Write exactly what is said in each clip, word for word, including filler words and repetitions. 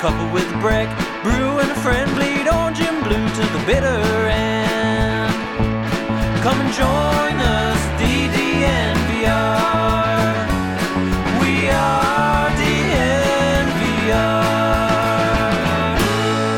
Coupled with Breck, Brew, and a friend, bleed orange and blue to the bitter end. Come and join us, D D N V R. We are D N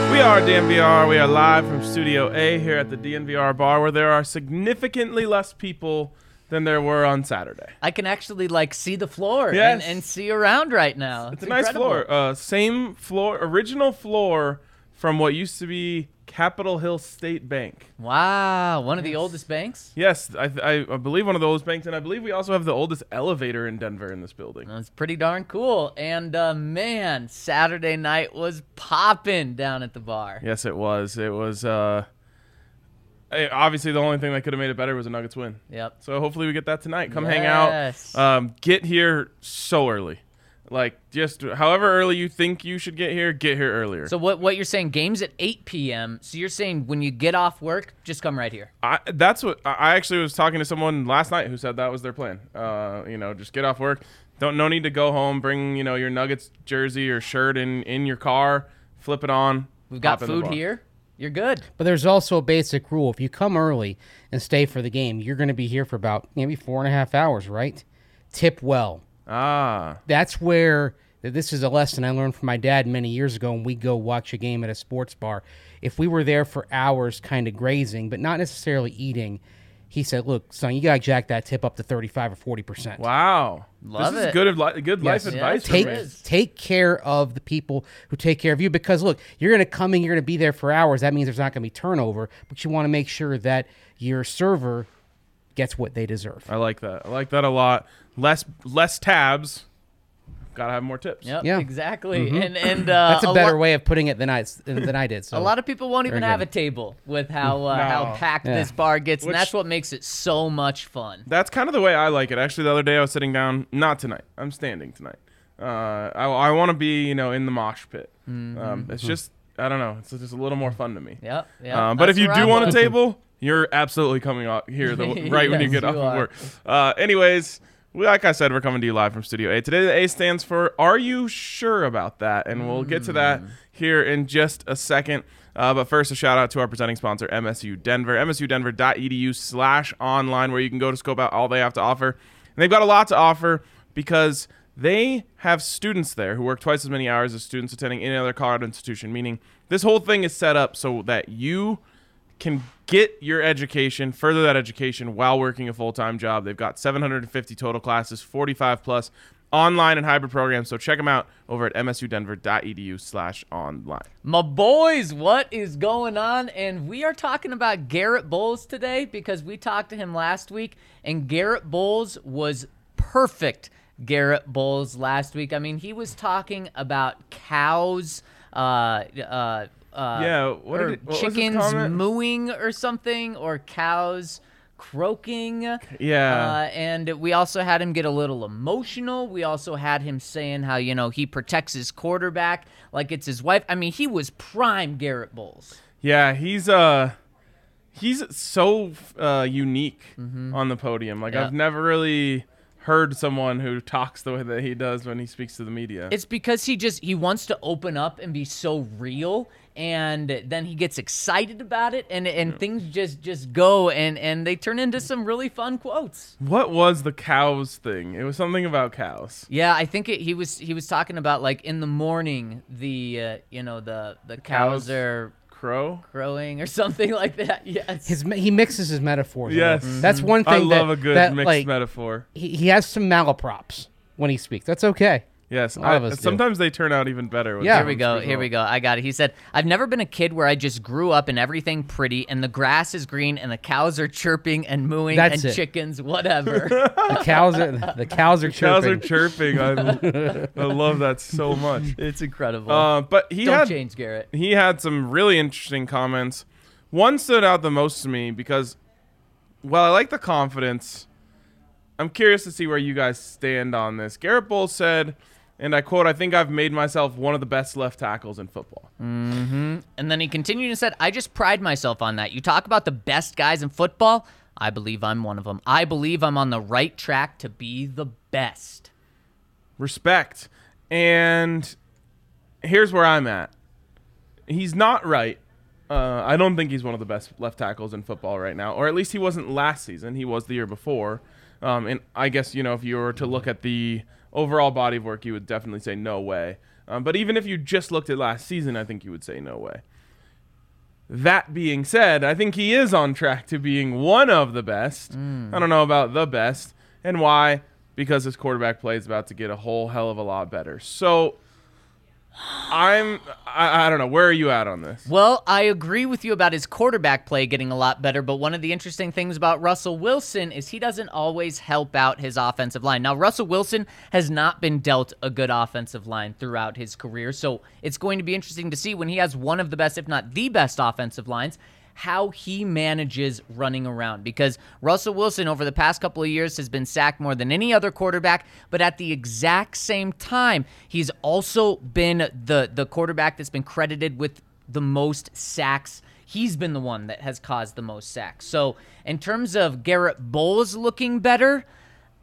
V R. We are D N V R. We are live from Studio A here at the D N V R bar, where there are significantly less people than there were on Saturday. I can actually like see the floor yes. and, and see around right now. It's, it's a nice incredible. floor. Uh, same floor, original floor from what used to be Capitol Hill State Bank. Wow, one yes. of the oldest banks? Yes, I, I, I believe one of the oldest banks, and I believe we also have the oldest elevator in Denver in this building. That's pretty darn cool. And uh, man, Saturday night was popping down at the bar. Yes, it was. It was. Uh, Obviously, the only thing that could have made it better was a Nuggets win. Yep. So hopefully we get that tonight. Come yes. hang out. Um, get here so early. Like, just however early you think you should get here, get here earlier. So what what you're saying, game's at eight p.m. So you're saying when you get off work, just come right here. I, that's what I actually was talking to someone last night who said that was their plan. Uh, you know, just get off work. Don't No need to go home. Bring, you know, your Nuggets jersey or shirt in, in your car. Flip it on. We've got food here. You're good. But there's also a basic rule. If you come early and stay for the game, you're going to be here for about maybe four and a half hours, right? Tip well. Ah. That's where this is a lesson I learned from my dad many years ago when we go watch a game at a sports bar. If we were there for hours kind of grazing, but not necessarily eating, he said, look, son, you got to jack that tip up to thirty-five or forty percent. Wow. Love this it. This is good, good yes. life yeah, advice take, for me. Take care of the people who take care of you because, look, you're going to come in, you're going to be there for hours. That means there's not going to be turnover, but you want to make sure that your server gets what they deserve. I like that. I like that a lot. Less less tabs. Got to have more tips. Yep, yeah, exactly. Mm-hmm. And and uh, that's a, a better lo- way of putting it than I than I did. So. A lot of people won't even have a table with how uh, no. how packed yeah. this bar gets, Which, and that's what makes it so much fun. That's kind of the way I like it. Actually, the other day I was sitting down. Not tonight. I'm standing tonight. Uh, I I want to be you know in the mosh pit. Mm-hmm. Um, it's just I don't know. It's just a little more fun to me. Yep. Yeah. Um, but if you do want a table, you're absolutely coming out here the, right yes, when you get you off of work. Uh, anyways. Like I said, we're coming to you live from Studio A. Today, the A stands for Are You Sure About That? And we'll get to that here in just a second. Uh, but first, a shout out to our presenting sponsor, M S U Denver. M S U Denver dot E D U slash online, where you can go to scope out all they have to offer. And they've got a lot to offer because they have students there who work twice as many hours as students attending any other Colorado institution, meaning this whole thing is set up so that you can get your education, further that education while working a full-time job. They've got seven hundred fifty total classes, forty-five plus online and hybrid programs. So check them out over at M S U Denver dot E D U slash online. My boys, what is going on? And we are talking about Garett Bolles today because we talked to him last week, and Garett Bolles was perfect Garett Bolles last week. I mean, he was talking about cows, uh, uh, Uh, yeah, what or did it, what chickens mooing or something, or cows croaking. Yeah. Uh, and we also had him get a little emotional. We also had him saying how, you know, he protects his quarterback like it's his wife. I mean, he was prime Garett Bolles. Yeah, he's uh, he's so uh, unique mm-hmm. on the podium. Like, yeah. I've never really heard someone who talks the way that he does when he speaks to the media. It's because he just he wants to open up and be so real, and then he gets excited about it, and and yeah. things just just go, and and they turn into some really fun quotes. What was the cows thing? It was something about cows. Yeah, I think it, he was he was talking about, like, in the morning the uh, you know the the, the cows, cows are crow crowing or something like that. Yes, his, he mixes his metaphors. Yes, mm-hmm. That's one thing. I love that, a good that, mixed like, metaphor. He, he has some malaprops when he speaks. That's okay. Yes, I, of us sometimes do. They turn out even better. When yeah, here we go. Here we go. I got it. He said, "I've never been a kid where I just grew up and everything pretty, and the grass is green, and the cows are chirping and mooing, that's and it. Chickens, whatever." the cows are the cows are the chirping. Cows are chirping. I, I love that so much. It's incredible. Uh, but he don't had, change Garett. He had some really interesting comments. One stood out the most to me because, well, I like the confidence. I'm curious to see where you guys stand on this. Garett Bolles said, and I quote, "I think I've made myself one of the best left tackles in football." Mm-hmm. And then he continued and said, "I just pride myself on that. You talk about the best guys in football. I believe I'm one of them. I believe I'm on the right track to be the best." Respect. And here's where I'm at. He's not right. Uh, I don't think he's one of the best left tackles in football right now, or at least he wasn't last season. He was the year before. Um, and I guess, you know, if you were to look at the overall body of work, you would definitely say no way. Um, but even if you just looked at last season, I think you would say no way. That being said, I think he is on track to being one of the best. Mm. I don't know about the best. And why? Because his quarterback play is about to get a whole hell of a lot better. So I'm, I, I don't know. Where are you at on this? Well, I agree with you about his quarterback play getting a lot better, but one of the interesting things about Russell Wilson is he doesn't always help out his offensive line. Now, Russell Wilson has not been dealt a good offensive line throughout his career, so it's going to be interesting to see when he has one of the best, if not the best, offensive lines, how he manages running around, because Russell Wilson over the past couple of years has been sacked more than any other quarterback, but at the exact same time, he's also been the, the quarterback that's been credited with the most sacks. He's been the one that has caused the most sacks. So in terms of Garett Bolles looking better,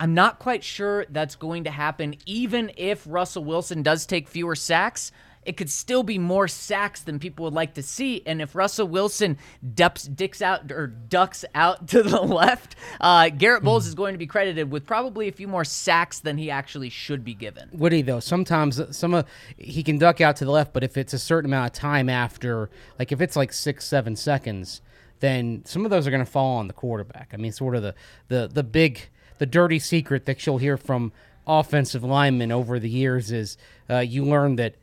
I'm not quite sure that's going to happen. Even if Russell Wilson does take fewer sacks, it could still be more sacks than people would like to see. And if Russell Wilson ducks, dicks out or ducks out to the left, uh, Garett Bolles is going to be credited with probably a few more sacks than he actually should be given. Would he, though? Sometimes some uh, he can duck out to the left, but if it's a certain amount of time after, like if it's like six, seven seconds, then some of those are going to fall on the quarterback. I mean, sort of the, the, the big, the dirty secret that you'll hear from offensive linemen over the years is uh, you learn that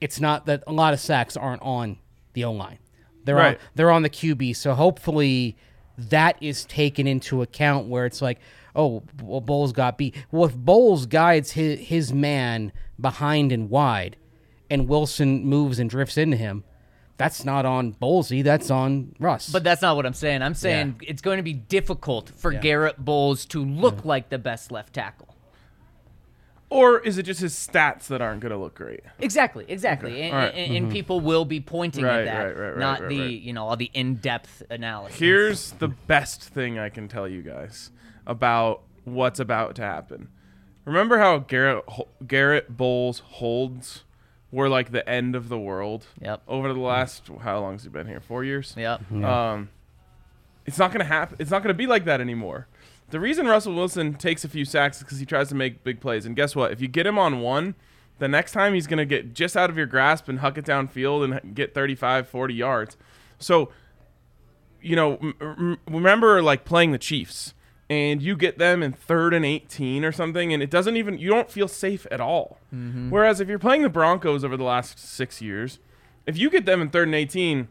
it's not that a lot of sacks aren't on the O-line. They're, right. on, they're on the Q B, so hopefully that is taken into account where it's like, oh, well, Bolles got beat. Well, if Bolles guides his, his man behind and wide and Wilson moves and drifts into him, that's not on Bolsey, that's on Russ. But that's not what I'm saying. I'm saying yeah. it's going to be difficult for yeah. Garett Bolles to look yeah. like the best left tackle. Or is it just his stats that aren't going to look great? Exactly, exactly. Okay. And, right. and, and mm-hmm. people will be pointing right, at that, right, right, right, not right, the right. you know all the in-depth analysis. Here's the best thing I can tell you guys about what's about to happen. Remember how Garett, Garett Bolles holds were like the end of the world? Yep. Over the last, how long has he been here? Four years? Yep. Yeah. Um, it's not going to happen. It's not going to be like that anymore. The reason Russell Wilson takes a few sacks is because he tries to make big plays. And guess what? If you get him on one, the next time he's going to get just out of your grasp and huck it downfield and get thirty-five, forty yards. So, you know, m- remember like playing the Chiefs and you get them in third and eighteen or something, and it doesn't even, you don't feel safe at all. Mm-hmm. Whereas if you're playing the Broncos over the last six years, if you get them in third and eighteen,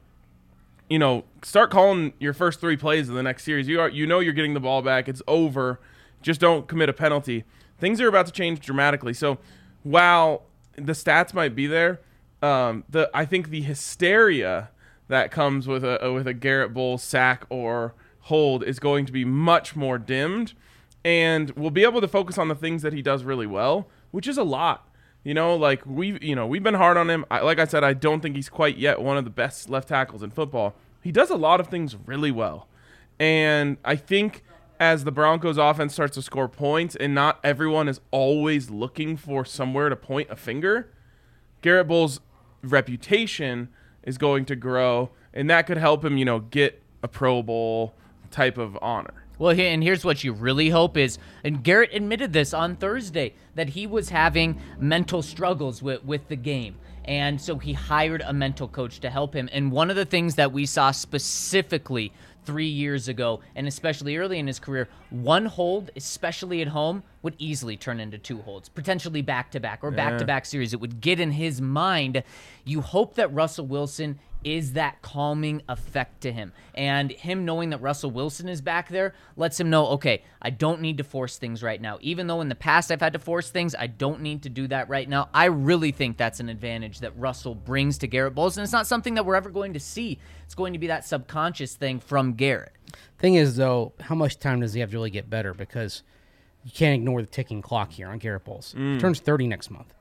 you know, start calling your first three plays of the next series. You are, you know you're getting the ball back. It's over. Just don't commit a penalty. Things are about to change dramatically. So while the stats might be there, um, the I think the hysteria that comes with a with a Garett Bolles sack or hold is going to be much more dimmed, and we'll be able to focus on the things that he does really well, which is a lot. You know, like we've, you know, we've been hard on him. I, like I said, I don't think he's quite yet one of the best left tackles in football. He does a lot of things really well. And I think as the Broncos offense starts to score points and not everyone is always looking for somewhere to point a finger, Garett Bolles' reputation is going to grow, and that could help him, you know, get a Pro Bowl type of honor. Well, and here's what you really hope is, and Garett admitted this on Thursday, that he was having mental struggles with, with the game. And so he hired a mental coach to help him. And one of the things that we saw specifically three years ago, and especially early in his career, one hold, especially at home, would easily turn into two holds, potentially back-to-back or back-to-back series. It would get in his mind. You hope that Russell Wilson is that calming effect to him. And him knowing that Russell Wilson is back there lets him know, okay, I don't need to force things right now. Even though in the past I've had to force things, I don't need to do that right now. I really think that's an advantage that Russell brings to Garett Bolles, and it's not something that we're ever going to see. It's going to be that subconscious thing from Garett. Thing is, though, how much time does he have to really get better? Because you can't ignore the ticking clock here on Garett Bolles. Mm. He turns thirty next month.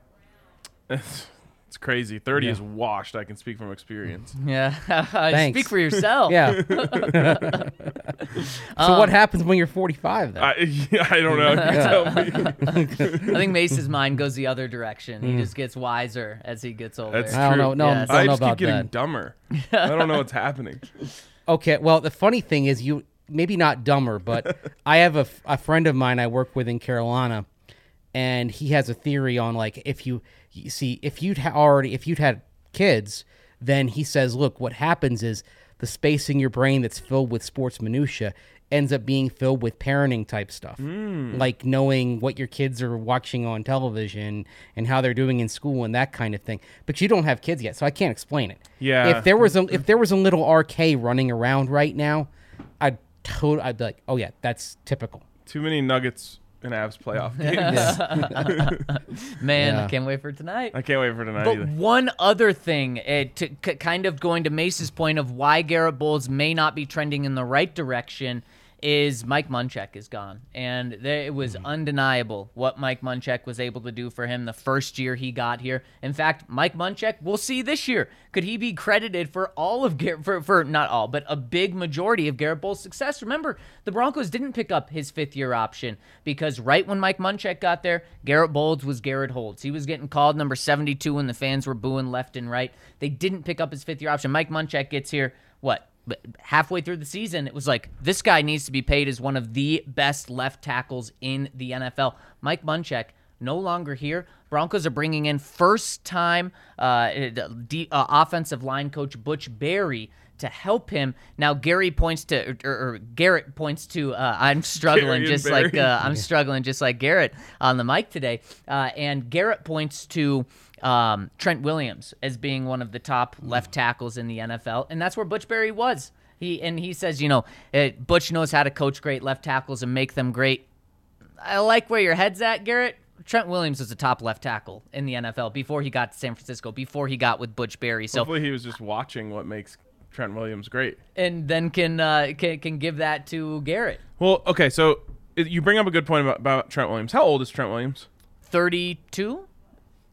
It's crazy. thirty yeah. is washed. I can speak from experience. Yeah. Thanks. Speak for yourself. Yeah. So um, what happens when you're forty-five, then? I, I don't know. You tell me. I think Mace's mind goes the other direction. Mm. He just gets wiser as he gets older. That's true. I don't know. No, yes. I, don't I just know about keep getting that. dumber. I don't know what's happening. Okay. Well, the funny thing is, you maybe not dumber, but I have a, a friend of mine I work with in Carolina, and he has a theory on, like, if you – You see, if you'd ha- already, if you'd had kids, then he says, look, what happens is the space in your brain that's filled with sports minutia ends up being filled with parenting type stuff, mm. like knowing what your kids are watching on television and how they're doing in school and that kind of thing. But you don't have kids yet, so I can't explain it. Yeah. If there was a if there was a little R K running around right now, I'd totally I'd be like, oh yeah, that's typical. Too many nuggets. An Avs playoff games. Man, yeah. I can't wait for tonight. I can't wait for tonight But either. One other thing, uh, to, c- kind of going to Mace's point of why Garett Bolles may not be trending in the right direction, is Mike Munchak is gone. And there, it was mm-hmm. undeniable what Mike Munchak was able to do for him the first year he got here. In fact, Mike Munchak, we'll see this year. Could he be credited for all of Garett, for, for not all, but a big majority of Garett Bolles' success? Remember, the Broncos didn't pick up his fifth-year option because right when Mike Munchak got there, Garett Bolles was Garrett Holtz. He was getting called number seventy-two and the fans were booing left and right. They didn't pick up his fifth-year option. Mike Munchak gets here, what? But halfway through the season, it was like, this guy needs to be paid as one of the best left tackles in the N F L. Mike Munchak, no longer here. Broncos are bringing in first-time uh, de- uh, offensive line coach Butch Barry to help him. Now, Gary points to, or, or Garett points to, uh, I'm struggling just Barry. like uh, I'm struggling just like Garett on the mic today, uh, and Garett points to. Um, Trent Williams as being one of the top left tackles in the N F L, and that's where Butch Barry was. He and he says, you know, it, Butch knows how to coach great left tackles and make them great. I like where your head's at, Garett. Trent Williams was a top left tackle in the N F L before he got to San Francisco, before he got with Butch Barry. So hopefully he was just watching what makes Trent Williams great, and then can uh, can can give that to Garett. Well, okay, so you bring up a good point about, about Trent Williams. How old is Trent Williams? thirty-two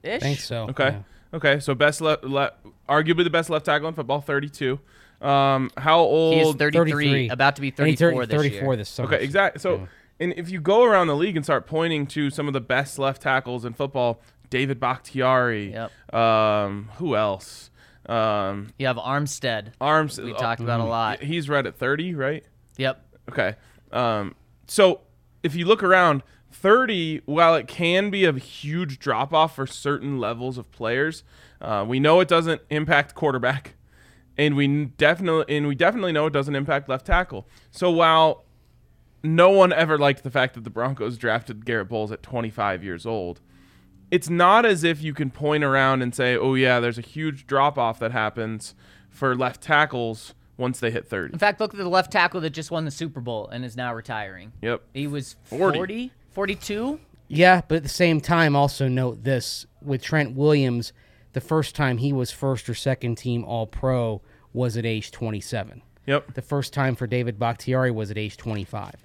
Ish? I think so. Okay. Yeah. Okay. So best left, le- arguably the best left tackle in football, thirty-two Um, how old? He is thirty-three About to be thirty-four this year. thirty-four this summer. Okay. Exactly. So, yeah. And if you go around the league and start pointing to some of the best left tackles in football, David Bakhtiari. Yep. Um, who else? Um, you have Armstead. Armstead. We talked oh, about a lot. He's right at thirty, right? Yep. Okay. Um, so if you look around. thirty, while it can be a huge drop-off for certain levels of players, uh, we know it doesn't impact quarterback, and we definitely and we definitely know it doesn't impact left tackle. So while no one ever liked the fact that the Broncos drafted Garett Bolles at twenty-five years old, it's not as if you can point around and say, oh, yeah, there's a huge drop-off that happens for left tackles once they hit thirty. In fact, look at the left tackle that just won the Super Bowl and is now retiring. Yep. He was forty forty-two Yeah, but at the same time, also note this. With Trent Williams, the first time he was first or second team All-Pro was at age twenty-seven Yep. The first time for David Bakhtiari was at age twenty-five.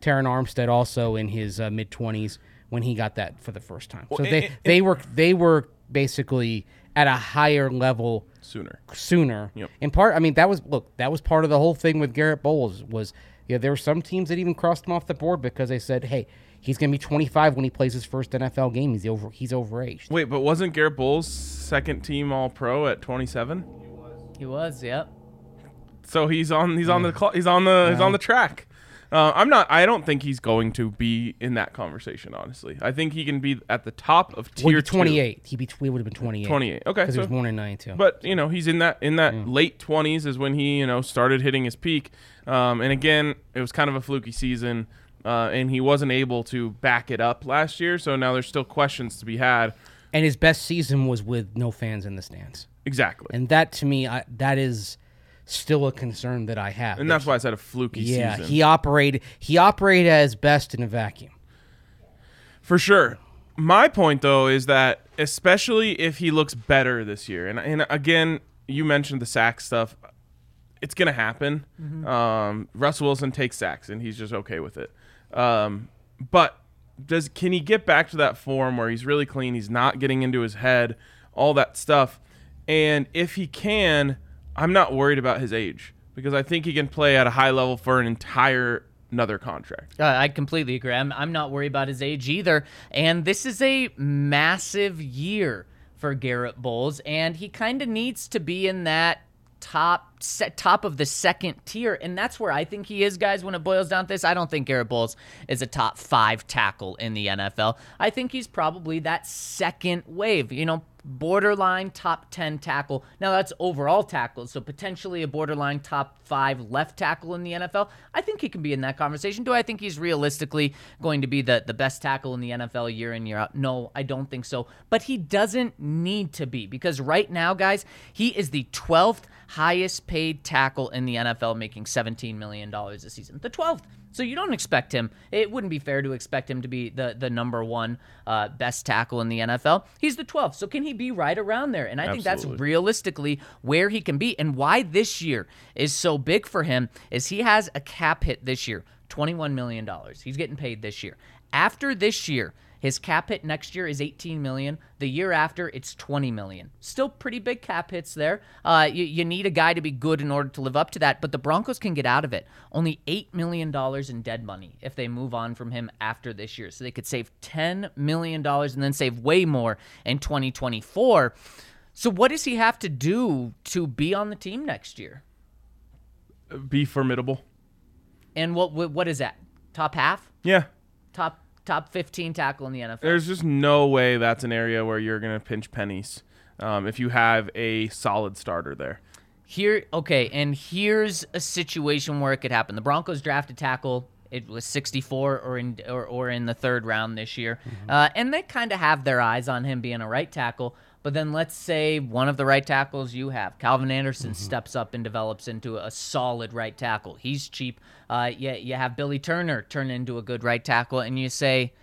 Terron Armstead also in his uh, mid-twenties when he got that for the first time. Well, so it, they, it, they, it, were, they were basically at a higher level sooner. Sooner. Yep. In part, I mean, that was, look, that was part of the whole thing with Garett Bolles was, you know, there were some teams that even crossed him off the board because they said, hey, he's going to be twenty-five when he plays his first N F L game. He's over. He's overaged. Wait, but wasn't Garett Bolles second team All-Pro at twenty-seven? He was. He was. Yep. So he's on. He's yeah. on the. Cl- he's on the. Yeah. He's on the track. Uh, I'm not. I don't think he's going to be in that conversation. Honestly, I think he can be at the top of tier well, twenty-eight. Two. He be. We would have been twenty-eight. twenty-eight. Okay. Because so, he was born in ninety-two. But you know, he's in that. In that yeah. late twenties is when he you know started hitting his peak. Um, and again, it was kind of a fluky season. Uh, and he wasn't able to back it up last year, so now there's still questions to be had. And his best season was with no fans in the stands. Exactly. And that, to me, I, that is still a concern that I have. And that's why I said a fluky yeah, season. Yeah, he operated, he operated as best in a vacuum. For sure. My point, though, is that especially if he looks better this year, and, and again, you mentioned the sack stuff. It's going to happen. Mm-hmm. Um, Russell Wilson takes sacks, and he's just okay with it. Um, but does can he get back to that form where he's really clean, he's not getting into his head, all that stuff? And if he can, I'm not worried about his age because I think he can play at a high level for an entire another contract. Uh, I completely agree. I'm, I'm not worried about his age either. And this is a massive year for Garett Bolles, and he kind of needs to be in that top set, top of the second tier, and that's where I think he is, guys, when it boils down to this. I don't think Garett Bolles is a top five tackle in the N F L. I think he's probably that second wave, you know, borderline top ten tackle. Now, that's overall tackles, so potentially a borderline top five left tackle in the N F L. I think he can be in that conversation. Do I think he's realistically going to be the, the best tackle in the N F L year in, year out? No, I don't think so. But he doesn't need to be, because right now, guys, he is the twelfth highest paid tackle in the N F L, making seventeen million dollars a season. The twelfth. So you don't expect him. It wouldn't be fair to expect him to be the, the number one uh, best tackle in the N F L. He's the twelfth. So can he be right around there? And I Absolutely. think that's realistically where he can be. And why this year is so big for him is he has a cap hit this year, twenty-one million dollars. He's getting paid this year. After this year, his cap hit next year is eighteen million dollars. The year after, it's twenty million dollars. Still pretty big cap hits there. Uh, you, you need a guy to be good in order to live up to that, but the Broncos can get out of it. Only eight million dollars in dead money if they move on from him after this year. So they could save ten million dollars and then save way more in twenty twenty-four. So what does he have to do to be on the team next year? Be formidable. And what what is that? Top half? Yeah. Top Top fifteen tackle in the N F L. There's just no way that's an area where you're going to pinch pennies um, if you have a solid starter there. Here, okay, and here's a situation where it could happen. The Broncos drafted tackle. It was sixty-four or in or, or in the third round this year. Mm-hmm. Uh, and they kind of have their eyes on him being a right tackle. But then let's say one of the right tackles you have, Calvin Anderson, mm-hmm. steps up and develops into a solid right tackle. He's cheap. Uh, you, you have Billy Turner turn into a good right tackle, and you say,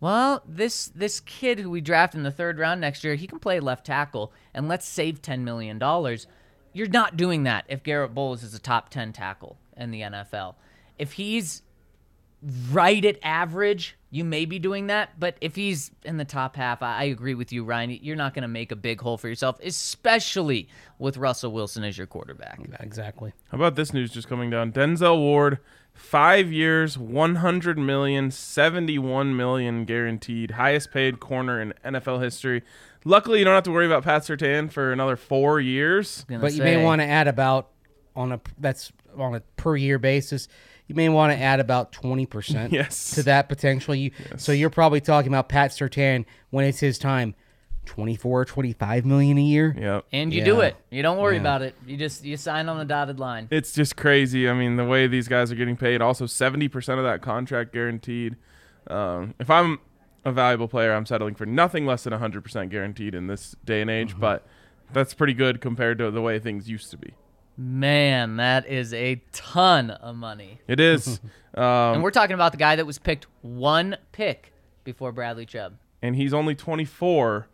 well, this this kid who we draft in the third round next year, he can play left tackle, and let's save ten million dollars. You're not doing that if Garett Bolles is a top ten tackle in the N F L. If he's right at average, you may be doing that, but if he's in the top half, I agree with you, Ryan. You're not going to make a big hole for yourself, especially with Russell Wilson as your quarterback. Exactly. How about this news just coming down? Denzel Ward, five years, one hundred million dollars, seventy-one million dollars guaranteed, highest paid corner in N F L history. Luckily, you don't have to worry about Pat Surtain for another four years. But say, you may want to add about on a that's on a per year basis. You may want to add about twenty percent yes. to that potential. You, yes. So you're probably talking about Pat Surtain when it's his time, twenty-four, twenty-five million dollars a year. Yep. And you yeah. do it. You don't worry yeah. about it. You just you sign on the dotted line. It's just crazy. I mean, the way these guys are getting paid, also seventy percent of that contract guaranteed. Um, if I'm a valuable player, I'm settling for nothing less than one hundred percent guaranteed in this day and age, mm-hmm. but that's pretty good compared to the way things used to be. Man, that is a ton of money. It is. um, and we're talking about the guy that was picked one pick before Bradley Chubb. And he's only twenty-four.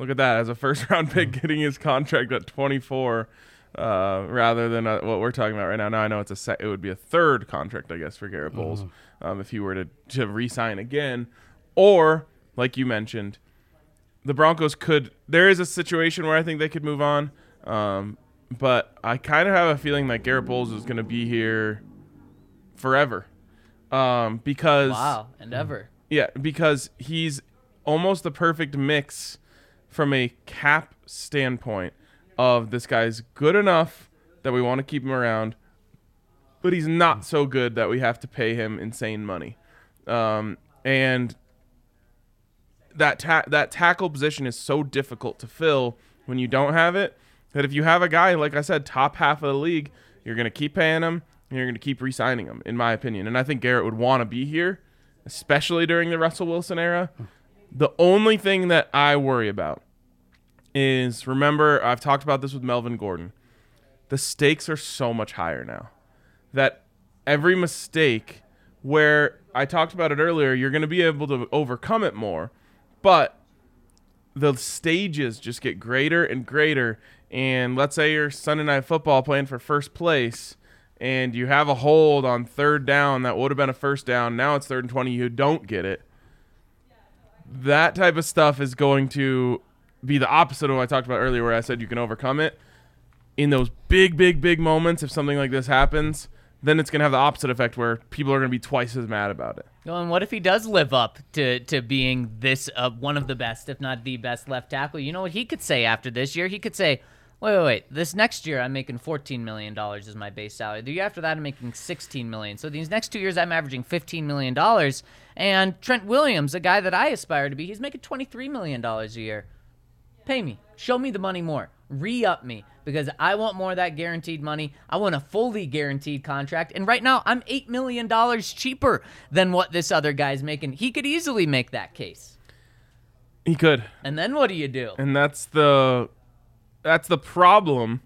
Look at that, as a first-round pick getting his contract at twenty-four. uh, rather than uh, what we're talking about right now. Now I know it's a set, it would be a third contract, I guess, for Garett Bolles mm-hmm. um, if he were to, to re-sign again. Or, like you mentioned, the Broncos could – there is a situation where I think they could move on. Um, but I kind of have a feeling that Garett Bolles is going to be here forever. Um, because – Wow, and ever. Yeah, because he's almost the perfect mix from a cap standpoint of this guy's good enough that we want to keep him around, but he's not so good that we have to pay him insane money. Um, and – That ta- that tackle position is so difficult to fill when you don't have it, that if you have a guy, like I said, top half of the league, you're going to keep paying him and you're going to keep re-signing him, in my opinion. And I think Garett would want to be here, especially during the Russell Wilson era. The only thing that I worry about is, remember, I've talked about this with Melvin Gordon. The stakes are so much higher now that every mistake, where I talked about it earlier, you're going to be able to overcome it more. But the stages just get greater and greater. And let's say you're Sunday Night Football playing for first place and you have a hold on third down that would have been a first down. Now it's third and twenty. You don't get it. That type of stuff is going to be the opposite of what I talked about earlier, where I said you can overcome it. In those big, big, big moments, if something like this happens, then it's going to have the opposite effect where people are going to be twice as mad about it. Well, and what if he does live up to, to being this uh, one of the best, if not the best, left tackle? You know what he could say after this year? He could say, wait, wait, wait, this next year I'm making fourteen million dollars as my base salary. The year after that I'm making sixteen million dollars. So these next two years I'm averaging fifteen million dollars. And Trent Williams, a guy that I aspire to be, he's making twenty-three million dollars a year. Pay me. Show me the money more. Re-up me, because I want more of that guaranteed money. I want a fully guaranteed contract. And right now, I'm eight million dollars cheaper than what this other guy's making. He could easily make that case. He could. And then what do you do? And that's the that's the problem,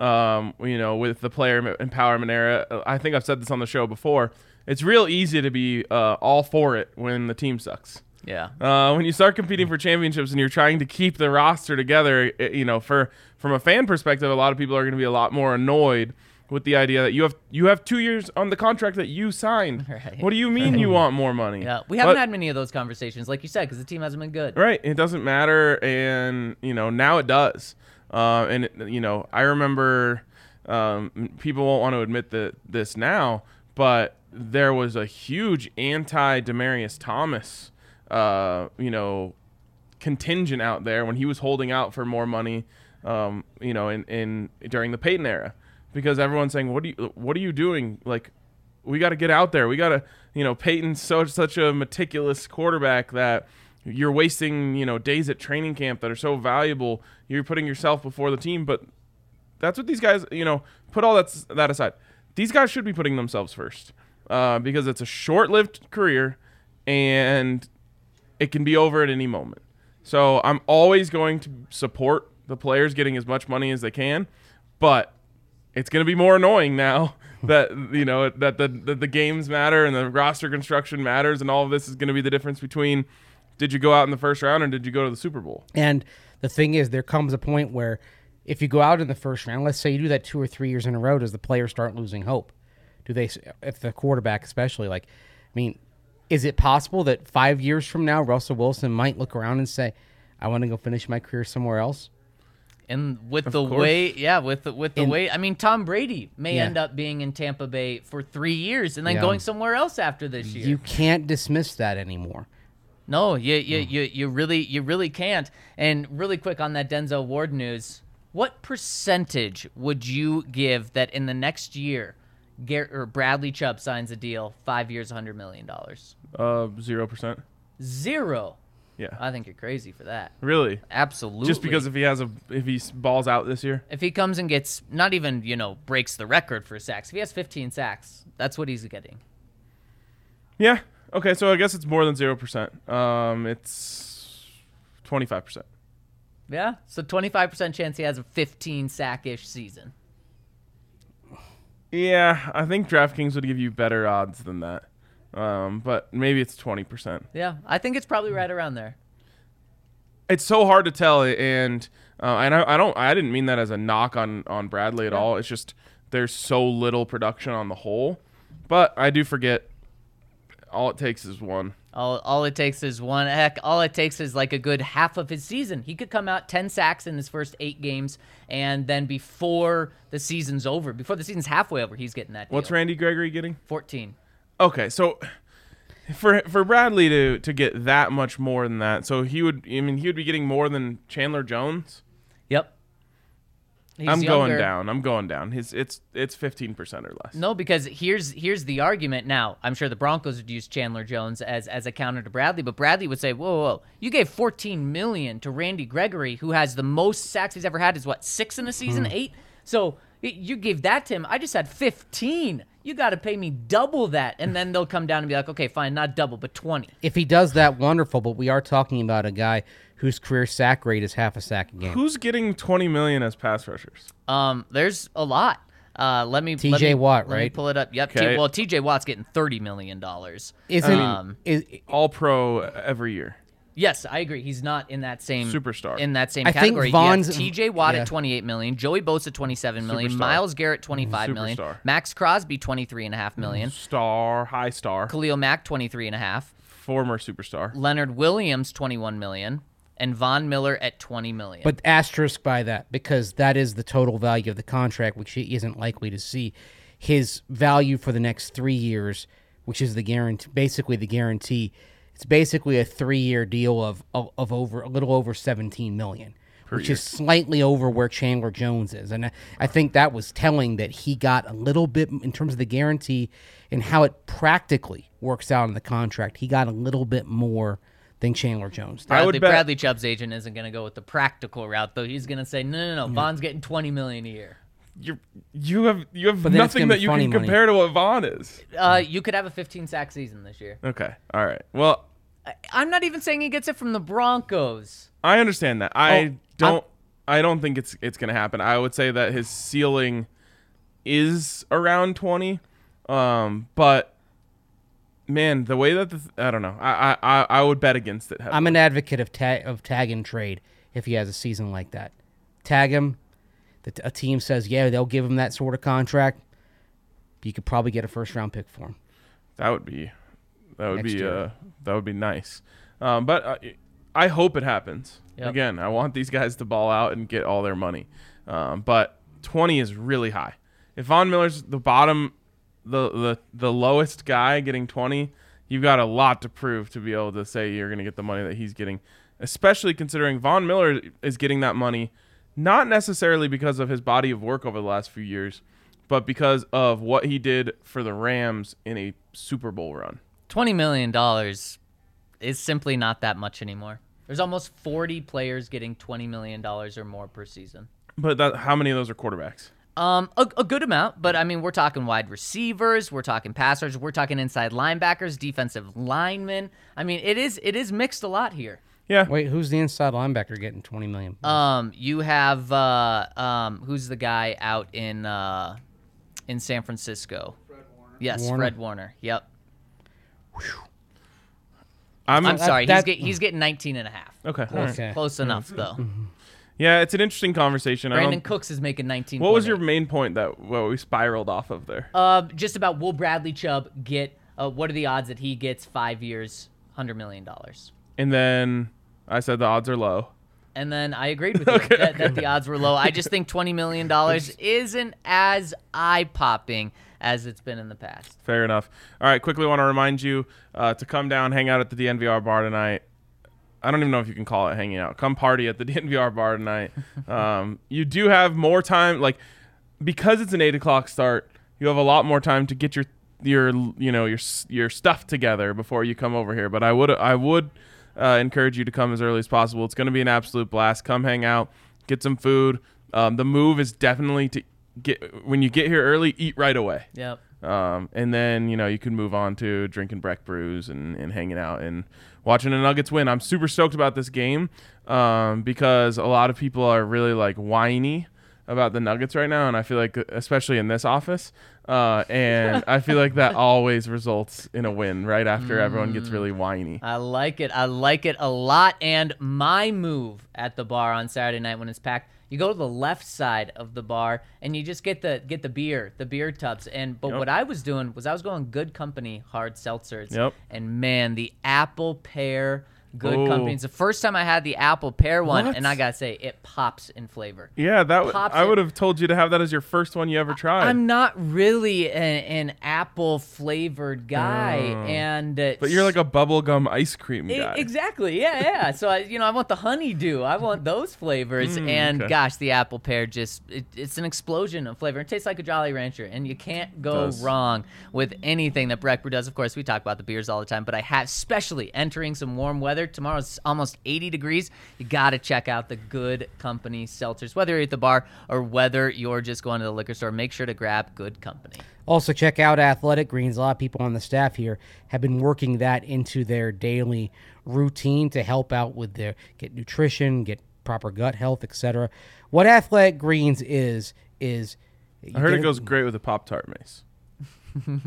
um, you know, with the player empowerment era. I think I've said this on the show before. It's real easy to be uh, all for it when the team sucks. Yeah. Uh, when you start competing for championships and you're trying to keep the roster together, it, you know, for from a fan perspective, a lot of people are going to be a lot more annoyed with the idea that you have you have two years on the contract that you signed. Right. What do you mean right. you want more money? Yeah, we haven't but, had many of those conversations, like you said, because the team hasn't been good. Right. It doesn't matter, and you know now it does. Uh, and it, you know, I remember um, people won't want to admit that this now, but there was a huge anti-Demaryius Thomas uh you know contingent out there when he was holding out for more money um you know in in during the Peyton era, because everyone's saying, what do you what are you doing? Like, we got to get out there, we got to, you know Peyton's so such a meticulous quarterback that you're wasting you know days at training camp that are so valuable. You're putting yourself before the team. But that's what these guys, you know put all that that aside, these guys should be putting themselves first, uh because it's a short-lived career and it can be over at any moment. So I'm always going to support the players getting as much money as they can, but it's going to be more annoying now that you know that the, the the games matter and the roster construction matters, and all of this is going to be the difference between did you go out in the first round or did you go to the Super Bowl. And the thing is, there comes a point where if you go out in the first round, let's say you do that two or three years in a row, does the players start losing hope? Do they, if the quarterback especially, like, I mean, is it possible that five years from now, Russell Wilson might look around and say, I want to go finish my career somewhere else? And with of the course. way, yeah, with the, with the and, way, I mean, Tom Brady may yeah. end up being in Tampa Bay for three years and then yeah. going somewhere else after this year. You can't dismiss that anymore. No, you you, mm. you you really you really can't. And really quick on that Denzel Ward news, what percentage would you give that in the next year, Garett or Bradley Chubb signs a deal, five years, one hundred million dollars. Uh, zero percent. Zero. Yeah. I think you're crazy for that. Really? Absolutely. Just because if he has a, if he balls out this year? If he comes and gets, not even, you know, breaks the record for sacks. If he has fifteen sacks, that's what he's getting. Yeah. Okay, so I guess it's more than zero percent. Um, it's twenty-five percent. Yeah, so twenty-five percent chance he has a fifteen-sack-ish season. Yeah, I think DraftKings would give you better odds than that, um, but maybe it's twenty percent. Yeah, I think it's probably right around there. it's so hard to tell, and uh, and I, I don't I didn't mean that as a knock on, on Bradley at yeah. all. It's just there's so little production on the whole. But I do forget. All it takes is one. All all it takes is one. Heck, all it takes is like a good half of his season. He could come out ten sacks in his first eight games, and then before the season's over, before the season's halfway over, he's getting that deal. What's Randy Gregory getting? fourteen. Okay, so for for Bradley to, to get that much more than that, so he would, I mean, he would be getting more than Chandler Jones? Yep. He's I'm younger. going down. I'm going down. His it's it's fifteen percent or less. No, because here's here's the argument. Now, I'm sure the Broncos would use Chandler Jones as as a counter to Bradley, but Bradley would say, "Whoa, whoa, whoa. You gave fourteen million dollars to Randy Gregory, who has the most sacks he's ever had. Is what six in a season, mm. eight? So you gave that to him. I just had fifteen. You got to pay me double that." And then they'll come down and be like, okay, fine, not double, but twenty. If he does that, wonderful. But we are talking about a guy whose career sack rate is half a sack a game. Who's getting twenty million dollars as pass rushers? Um, there's a lot. Uh, let me T J Watt, let right? Me pull it up. Yep. Okay. T, well, T J Watt's getting thirty million dollars. Isn't um, is, all pro every year? Yes, I agree. He's not in that same superstar in that same I category. T J Watt yeah. at twenty-eight million dollars, Joey Bosa twenty-seven million dollars, superstar. Myles Garrett twenty-five million dollars, superstar. Max Crosby twenty-three and a half million dollars, star, high star, Khalil Mack twenty-three and a half million dollars, former superstar, Leonard Williams twenty-one million dollars, and Von Miller at twenty million dollars. But asterisk by that, because that is the total value of the contract, which he isn't likely to see. His value for the next three years, which is the guarantee, basically the guarantee. It's basically a three-year deal of, of of over a little over seventeen million dollars, per which year. Is slightly over where Chandler Jones is. And I, I think that was telling that he got a little bit, in terms of the guarantee and how it practically works out in the contract, he got a little bit more than Chandler Jones. Bradley, I would bet, Bradley Chubb's agent isn't going to go with the practical route, though. He's going to say, no, no, no, Von's getting twenty million dollars a year. You you have you have nothing that you can money. compare to what Von is. Uh, you could have a fifteen sack season this year. Okay, all right. Well, I, I'm not even saying he gets it from the Broncos. I understand that. I oh, don't. I'm, I don't think it's it's going to happen. I would say that his ceiling is around twenty, um, but. Man, the way that the th- I don't know, I I I would bet against it. Heavily. I'm an advocate of tag of tag and trade. If he has a season like that, tag him. A team says, yeah, they'll give him that sort of contract. You could probably get a first round pick for him. That would be, that would Next be, uh, that would be nice. Um, but I, I hope it happens. Yep. Again, I want these guys to ball out and get all their money. Um, but twenty is really high. If Von Miller's the bottom. The, the the lowest guy getting twenty, you've got a lot to prove to be able to say you're going to get the money that he's getting, especially considering Von Miller is getting that money, not necessarily because of his body of work over the last few years, but because of what he did for the Rams in a Super Bowl run. twenty million dollars is simply not that much anymore. There's almost forty players getting twenty million dollars or more per season. But that, how many of those are quarterbacks? Um, a, a good amount, but I mean, we're talking wide receivers, we're talking passers, we're talking inside linebackers, defensive linemen. I mean, it is it is mixed a lot here. Yeah. Wait, who's the inside linebacker getting twenty million dollars? Um, you have uh, um, who's the guy out in uh, in San Francisco? Fred Warner. Yes, Warner. Fred Warner. Yep. Whew. I'm, I'm sorry, that, that, he's, get, he's getting nineteen and a half. Okay, close, okay. close enough though. Mm-hmm. Yeah, it's an interesting conversation. Brandon I don't... Cooks is making nineteen. What was your main point that well, we spiraled off of there? Uh, just about will Bradley Chubb get? Uh, what are the odds that he gets five years, hundred million dollars? And then I said the odds are low. And then I agreed with you okay, that, okay. that the odds were low. I just think twenty million dollars isn't as eye-popping as it's been in the past. Fair enough. All right, quickly want to remind you uh, to come down, hang out at the D N V R bar tonight. I don't even know if you can call it hanging out. Come party at the D N V R bar tonight. Um, you do have more time, like because it's an eight o'clock start. You have a lot more time to get your your you know your your stuff together before you come over here. But I would I would uh, encourage you to come as early as possible. It's going to be an absolute blast. Come hang out, get some food. Um, the move is definitely to get when you get here early, eat right away. Yep. Um, and then, you know, you can move on to drinking Breck brews and, and hanging out and watching the Nuggets win. I'm super stoked about this game um, because a lot of people are really, like, whiny about the Nuggets right now, and I feel like, especially in this office, uh, and I feel like that always results in a win right after mm. everyone gets really whiny. I like it. I like it a lot. And my move at the bar on Saturday night when it's packed, you go to the left side of the bar and you just get the get the beer, the beer tubs. And But yep. what I was doing was I was going Good Company hard seltzers. Yep. And, man, the apple pear Good Ooh. Company. It's the first time I had the apple pear one, what? and I got to say, it pops in flavor. Yeah, that w- I would have told you to have that as your first one you ever tried. I, I'm not really a, an apple-flavored guy. Oh. and uh, But you're like a bubblegum ice cream guy. It, exactly, yeah, yeah. So, I, you know, I want the honeydew. I want those flavors. Mm, and, okay. gosh, the apple pear just, it, it's an explosion of flavor. It tastes like a Jolly Rancher, and you can't go wrong with anything that Breck Brew does. Of course, we talk about the beers all the time, but I have, especially entering some warm weather, tomorrow's almost eighty degrees. You got to check out the Good Company seltzers, whether you're at the bar or whether you're just going to the liquor store. Make sure to grab Good Company. Also check out Athletic Greens. A lot of people on the staff here have been working that into their daily routine to help out with their get nutrition, get proper gut health, et cetera. What Athletic Greens is is I heard it goes great with a Pop-Tart mace.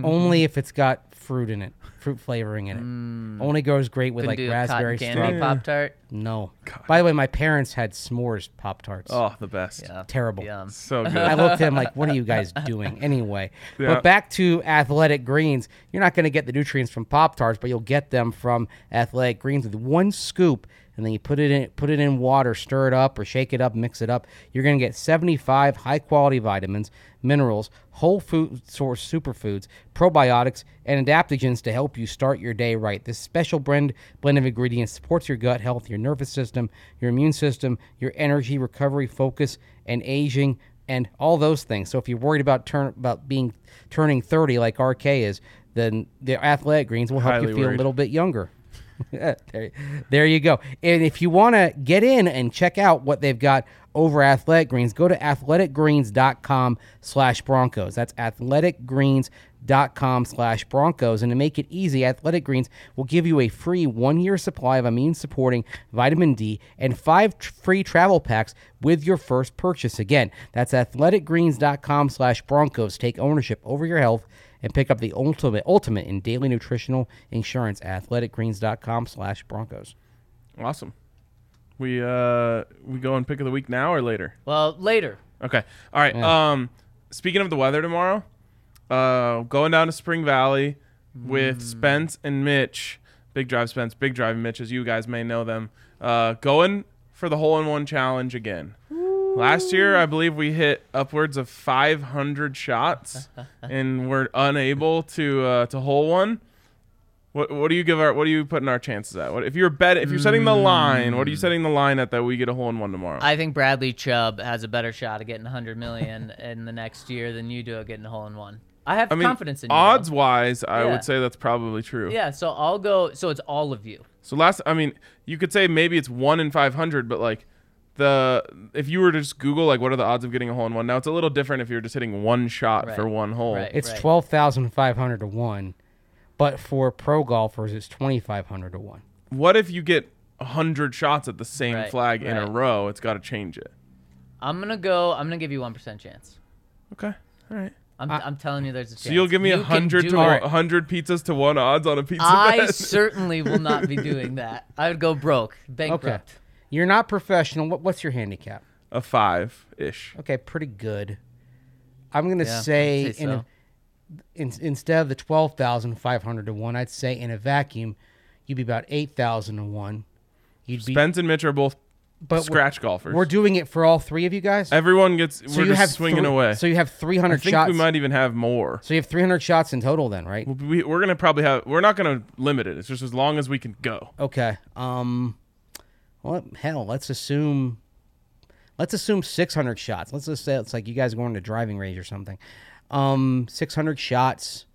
Only if it's got fruit in it, fruit flavoring in it. Mm. Only goes great with Couldn't like raspberry candy Pop-Tart. No. God. By the way, my parents had s'mores Pop-Tarts. Oh, the best. Yeah. Terrible. Yum. So good. I looked at them like, what are you guys doing? Anyway, yeah. But back to Athletic Greens. You're not going to get the nutrients from Pop-Tarts, but you'll get them from Athletic Greens with one scoop. And then you put it in, put it in water, stir it up, or shake it up, mix it up. You're going to get seventy-five high-quality vitamins, minerals, whole food source superfoods, probiotics, and adaptogens to help you start your day right. This special blend blend of ingredients supports your gut health, your nervous system, your immune system, your energy, recovery, focus, and aging, and all those things. So if you're worried about turn about being turning thirty, like R K is, then the Athletic Greens will help Highly you feel worried. a little bit younger. there, there you go. And if you want to get in and check out what they've got over Athletic Greens, go to athletic greens dot com slash Broncos. That's athletic greens dot com slash Broncos. And to make it easy, Athletic Greens will give you a free one-year supply of immune-supporting vitamin D and five t- free travel packs with your first purchase. Again, that's athletic greens dot com slash Broncos. Take ownership over your health and pick up the ultimate ultimate in daily nutritional insurance. athletic greens dot com slash Broncos. Awesome. We uh we go and pick of the week now or later? Well, later. Okay. All right. Yeah. Um, speaking of the weather tomorrow, uh, going down to Spring Valley with mm. Spence and Mitch. Big Drive Spence, Big Drive Mitch, as you guys may know them. Uh, going for the hole-in-one challenge again. Last year, I believe we hit upwards of five hundred shots, and we're unable to uh, to hole one. What what do you give our what are you putting our chances at? What if you're bet if you're setting the line? What are you setting the line at that we get a hole in one tomorrow? I think Bradley Chubb has a better shot at getting one hundred million in the next year than you do at getting a hole in one. I have I mean, confidence in you. Odds wise, I yeah. would say that's probably true. Yeah, so I'll go. So it's all of you. So last, I mean, you could say maybe it's one in five hundred, but like. The if you were to just Google, like, what are the odds of getting a hole in one? Now, it's a little different if you're just hitting one shot right. for one hole. Right, it's right. twelve thousand five hundred to one, but for pro golfers, it's twenty-five hundred to one. What if you get one hundred shots at the same right, flag right. in a row? It's got to change it. I'm going to go, I'm going to give you one percent chance. Okay. All right. I'm, I, I'm telling you, there's a chance. So you'll give me you one hundred to right. one hundred pizzas to one odds on a pizza I bet? Certainly will not be doing that. I would go broke, bankrupt. Okay. You're not professional. What, what's your handicap? A five-ish. Okay, pretty good. I'm going to yeah, say, I'd say in so. a, in, instead of the twelve thousand five hundred to one, I'd say in a vacuum, you'd be about eight thousand to one. You'd be, Spence and Mitch are both but scratch we're, golfers. We're doing it for all three of you guys? Everyone gets, so we're you just have swinging three, away. So you have three hundred shots. I think shots. we might even have more. So you have three hundred shots in total then, right? Well, we, we're going to probably have, we're not going to limit it. It's just as long as we can go. Okay. Um... Well, hell, let's assume, let's assume six hundred shots. Let's just say it's like you guys going to driving range or something. Um, six hundred shots.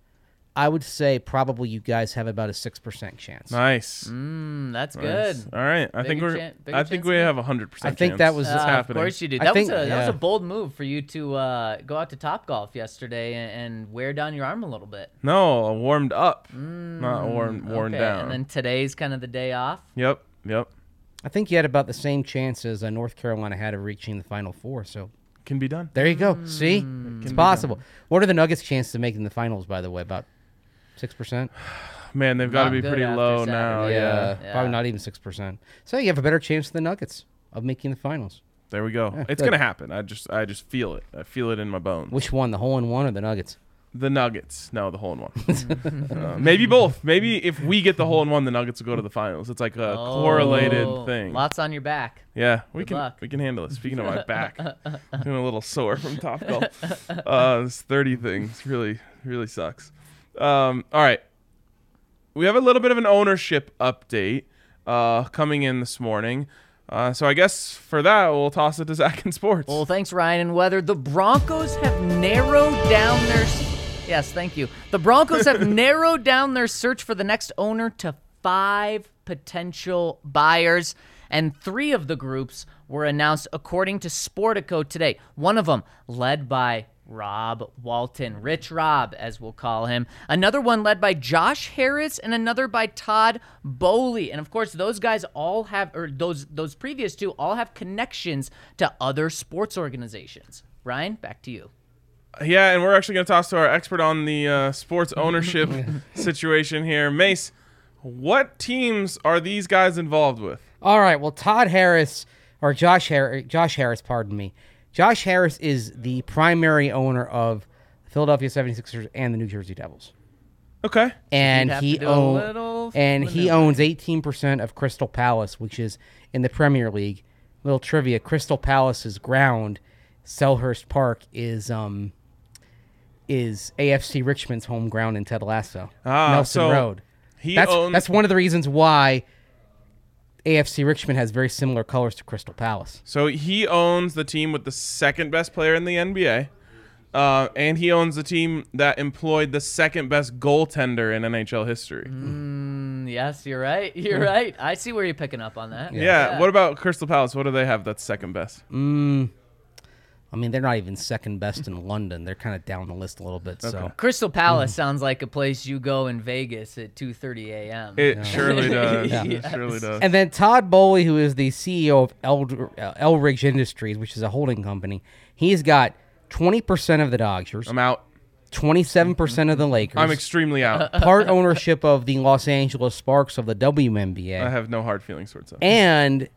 I would say probably you guys have about a six percent chance. Nice. Mm, that's nice. Good. All right. I bigger think we're. Chan- I think we have a hundred percent. I think chance. that was uh, happening. Of course you did. That, think, was, a, that yeah. was a bold move for you to uh, go out to Topgolf yesterday and, and wear down your arm a little bit. No, warmed up, mm, not warm, worn okay. down. And then today's kind of the day off. Yep. Yep. I think you had about the same chance as uh, North Carolina had of reaching the Final Four. So can be done. There you go. Mm. See? It it's possible. Done. What are the Nuggets' chances of making the finals, by the way? About six percent? Man, they've got to be pretty low now. Yeah. Yeah. yeah. Probably not even six percent. So you have a better chance than the Nuggets of making the finals. There we go. Yeah, it's going to happen. I just I just feel it. I feel it in my bones. Which one? The hole-in-one or the Nuggets? The Nuggets. No, the hole-in-one. uh, maybe both. Maybe if we get the hole-in-one, the Nuggets will go to the finals. It's like a oh, correlated thing. Lots on your back. Yeah, we Good can luck. we can handle it. Speaking of my back, I'm doing a little sore from Topgolf. Uh, this thirty thing really, really sucks. Um, all right. We have a little bit of an ownership update uh, coming in this morning. Uh, so I guess for that, we'll toss it to Zach in sports. Well, thanks, Ryan. And whether the Broncos have narrowed down their... Yes, thank you. The Broncos have narrowed down their search for the next owner to five potential buyers. And three of the groups were announced according to Sportico today. One of them led by Rob Walton, Rich Rob, as we'll call him. Another one led by Josh Harris, and another by Todd Boehly. And of course, those guys all have, or those those previous two all have connections to other sports organizations. Ryan, back to you. Yeah, and we're actually going to toss to our expert on the uh, sports ownership situation here, Mace. What teams are these guys involved with? All right. Well, Todd Harris or Josh Harris, Josh Harris, pardon me. Josh Harris is the primary owner of the Philadelphia seventy-sixers and the New Jersey Devils. Okay. And he own, and he owns eighteen percent of Crystal Palace, which is in the Premier League. Little trivia, Crystal Palace's ground, Selhurst Park, is um is A F C Richmond's home ground in Ted Lasso. Ah, Nelson so Road. He that's, owns- that's one of the reasons why A F C Richmond has very similar colors to Crystal Palace. So he owns the team with the second best player in the N B A, uh, and he owns the team that employed the second best goaltender in N H L history. Mm, yes, you're right. You're right. I see where you're picking up on that. Yeah. yeah. yeah. What about Crystal Palace? What do they have that's second best? Mm, I mean, they're not even second best in London. They're kind of down the list a little bit. Okay. So Crystal Palace mm. sounds like a place you go in Vegas at two thirty a.m. It yeah. surely does. yeah. It surely does. And then Todd Boehly, who is the C E O of Eld- uh, Eldridge Industries, which is a holding company, he's got twenty percent of the Dodgers. I'm out. twenty-seven percent of the Lakers. I'm extremely out. Part ownership of the Los Angeles Sparks of the W N B A. I have no hard feelings towards that. And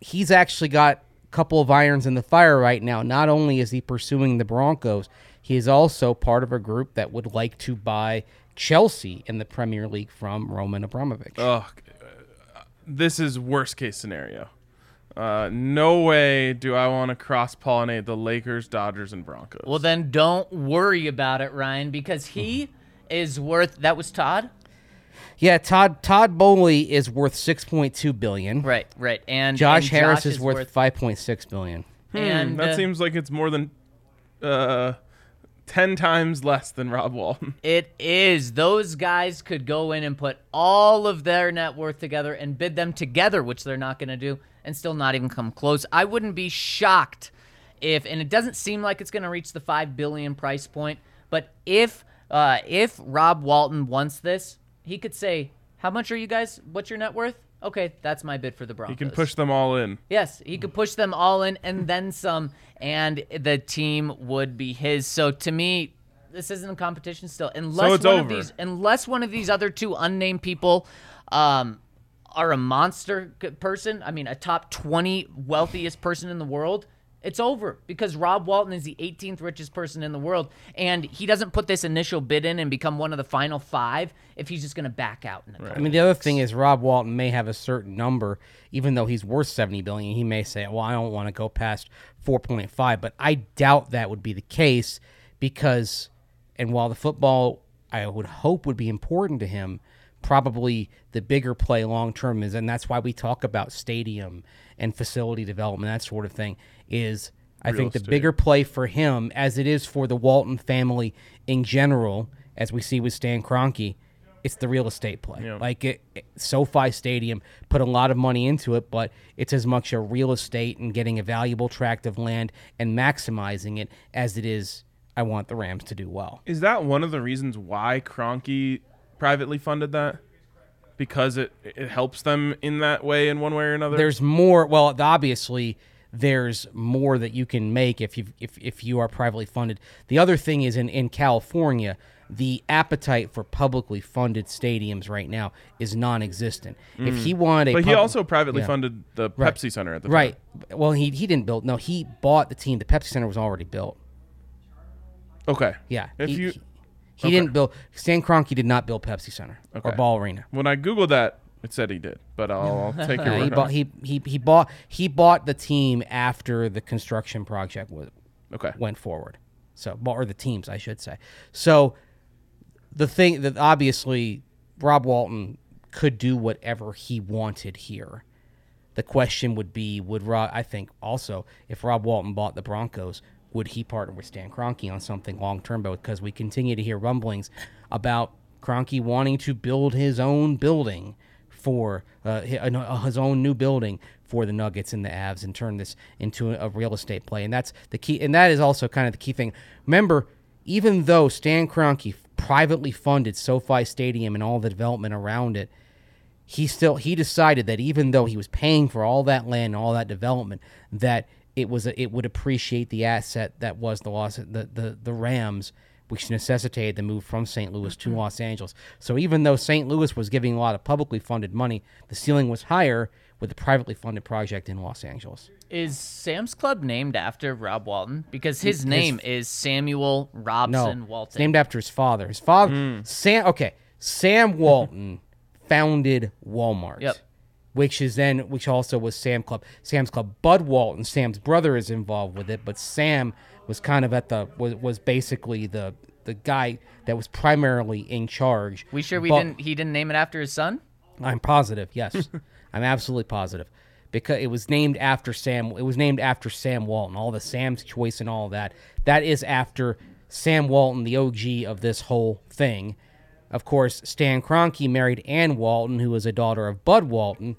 he's actually got couple of irons in the fire right now. Not only is he pursuing the Broncos, he is also part of a group that would like to buy Chelsea in the Premier League from Roman Abramovich. Oh, this is worst case scenario. Uh, no way do I want to cross-pollinate the Lakers, Dodgers, and Broncos. Well, then don't worry about it, Ryan, because he is worth... That was Todd? Yeah, Todd Todd Boehly is worth six point two billion dollars. Right, right. And Josh and Harris Josh is, is worth, worth five point six billion dollars. Hmm, and that uh, seems like it's more than uh, ten times less than Rob Walton. It is. Those guys could go in and put all of their net worth together and bid them together, which they're not going to do, and still not even come close. I wouldn't be shocked if, and it doesn't seem like it's going to reach the five billion dollars price point, but if uh, if Rob Walton wants this, he could say, how much are you guys? What's your net worth? Okay, that's my bid for the Broncos. He can push them all in. Yes, he could push them all in and then some, and the team would be his. So to me, this isn't a competition still. Unless so it's one over. Of these, unless one of these other two unnamed people um, are a monster person, I mean, a top twenty wealthiest person in the world, it's over, because Rob Walton is the eighteenth richest person in the world, and he doesn't put this initial bid in and become one of the final five if he's just going to back out. In the right. I mean, the other thing is Rob Walton may have a certain number, even though he's worth seventy billion dollars. He may say, well, I don't want to go past four point five, but I doubt that would be the case because, and while the football I would hope would be important to him, probably the bigger play long-term is, and that's why we talk about stadium and facility development, that sort of thing, is I Real think the estate. Bigger play for him, as it is for the Walton family in general, as we see with Stan Kroenke, it's the real estate play. Yeah. Like it, it, SoFi Stadium put a lot of money into it, but it's as much a real estate and getting a valuable tract of land and maximizing it as it is, I want the Rams to do well. Is that one of the reasons why Kroenke privately funded that? Because it, it helps them in that way in one way or another? There's more. Well, obviously, there's more that you can make if you if if you are privately funded. The other thing is in, in California, the appetite for publicly funded stadiums right now is non-existent. Mm. If he wanted, a but pub- he also privately yeah. funded the right. Pepsi Center at the time. Right. Well, he he didn't build. No, he bought the team. The Pepsi Center was already built. Okay. Yeah. If he, you, he, he okay. didn't build. Stan Kroenke did not build Pepsi Center okay. or Ball Arena. When I googled that, it said he did, but I'll, I'll take your word. He bought, he, he, he bought he bought the team after the construction project was, okay. went forward. So, or the teams, I should say. So, the thing that obviously Rob Walton could do whatever he wanted here. The question would be, would Rob? I think also if Rob Walton bought the Broncos, would he partner with Stan Kroenke on something long term? Because we continue to hear rumblings about Kroenke wanting to build his own building. For uh, his own new building for the Nuggets and the Avs, and turn this into a real estate play, and that's the key. And that is also kind of the key thing. Remember, even though Stan Kroenke privately funded SoFi Stadium and all the development around it, he still he decided that even though he was paying for all that land and all that development, that it was a, it would appreciate the asset that was the loss the the, the Rams. Which necessitated the move from Saint Louis to Los Angeles. So even though Saint Louis was giving a lot of publicly funded money, the ceiling was higher with the privately funded project in Los Angeles. Is Sam's Club named after Rob Walton? Because his, his name his, is Samuel Robson no, Walton. It's named after his father. His father, mm. Sam. Okay, Sam Walton founded Walmart, yep. which is then which also was Sam Club. Sam's Club. Bud Walton, Sam's brother, is involved with it, but Sam. was kind of at the was, was basically the the guy that was primarily in charge. We sure we but, didn't he didn't name it after his son? I'm positive, yes. I'm absolutely positive. Because it was named after Sam it was named after Sam Walton, all the Sam's Choice and all that. That is after Sam Walton, the O G of this whole thing. Of course, Stan Kroenke married Ann Walton, who was a daughter of Bud Walton,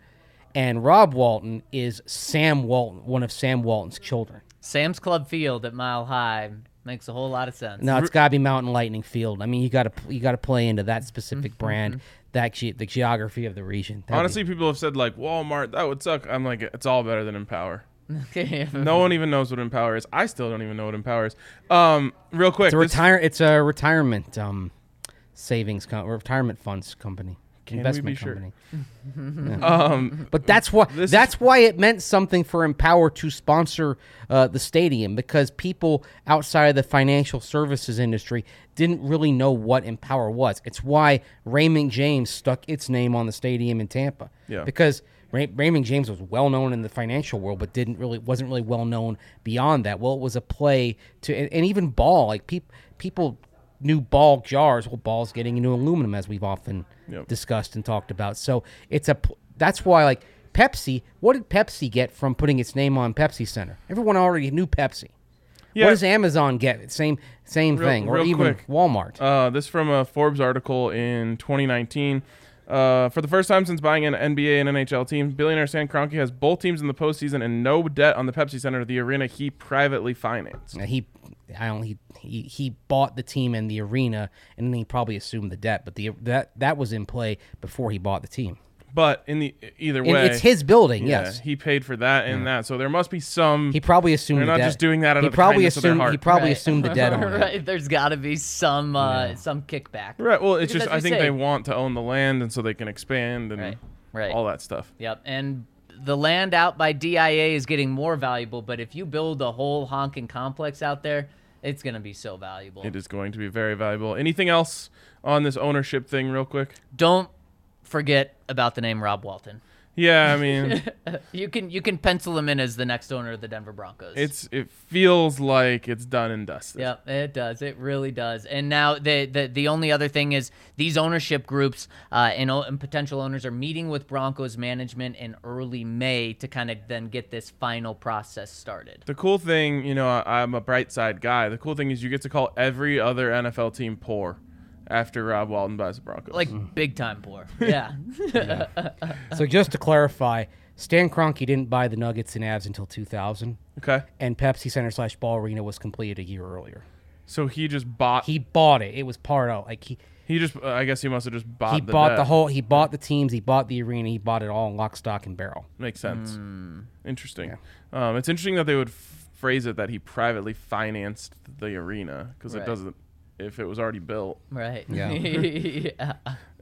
and Rob Walton is Sam Walton, one of Sam Walton's children. Sam's Club Field at Mile High makes a whole lot of sense. No, it's got to be Mountain Lightning Field. I mean, you got to you got to play into that specific mm-hmm. brand, that ge- the geography of the region. That'd Honestly, be- people have said like Walmart, that would suck. I'm like, it's all better than Empower. No one even knows what Empower is. I still don't even know what Empower is. Um, real quick, it's a retire. This- it's a retirement um, savings com- retirement funds company. Can investment company. Sure? yeah. um, but that's why that's why it meant something for Empower to sponsor uh, the stadium, because people outside of the financial services industry didn't really know what Empower was. It's why Raymond James stuck its name on the stadium in Tampa. Yeah. Because Ray- Raymond James was well known in the financial world, but didn't really wasn't really well known beyond that. Well, it was a play to, and, and even Ball, like pe- people. New Ball jars. Well, Ball's getting into aluminum, as we've often yep. discussed and talked about. So it's a. That's why, like Pepsi. What did Pepsi get from putting its name on Pepsi Center? Everyone already knew Pepsi. Yeah. What does Amazon get? Same same real, thing, or even quick. Walmart. Uh, this from a Forbes article in twenty nineteen. Uh, for the first time since buying an N B A and N H L team, billionaire Stan Kroenke has both teams in the postseason and no debt on the Pepsi Center, the arena he privately financed. Now he, I don't, he, he, he bought the team and the arena, and then he probably assumed the debt. But the that that was in play before he bought the team. But in the either way, and it's his building. Yeah, yes, he paid for that and mm. that. So there must be some. He probably assumed they're not the debt. Just doing that out he of the kindness assumed, of their heart. He probably right. assumed the debt. On right, it. There's got to be some uh, yeah. some kickback. Right. Well, it's because just I think say. they want to own the land, and so they can expand and right. Right. all that stuff. Yep. And the land out by D I A is getting more valuable. But if you build a whole honking complex out there, it's going to be so valuable. It is going to be very valuable. Anything else on this ownership thing, real quick? Don't. Forget about the name Rob Walton. Yeah, I mean, you can you can pencil him in as the next owner of the Denver Broncos. It's it feels like it's done and dusted. Yep, it does. It really does. And now the the, the only other thing is these ownership groups uh, and, and potential owners are meeting with Broncos management in early May to kind of then get this final process started. The cool thing, you know, I, I'm a bright side guy. The cool thing is you get to call every other N F L team poor. After Rob Walton buys the Broncos. Like, big-time poor. Yeah. yeah. So just to clarify, Stan Kroenke didn't buy the Nuggets and Avs until two thousand. Okay. And Pepsi Center slash Ball Arena was completed a year earlier. So he just bought... He bought it. It was part of... Like, he... He just, uh, I guess he must have just bought he the bought bet. the whole, he bought the teams, he bought the arena, he bought it all in lock, stock, and barrel. Makes sense. Mm. Interesting. Yeah. Um, it's interesting that they would f- phrase it that he privately financed the arena, because right. it doesn't, if it was already built. Right. Yeah. yeah.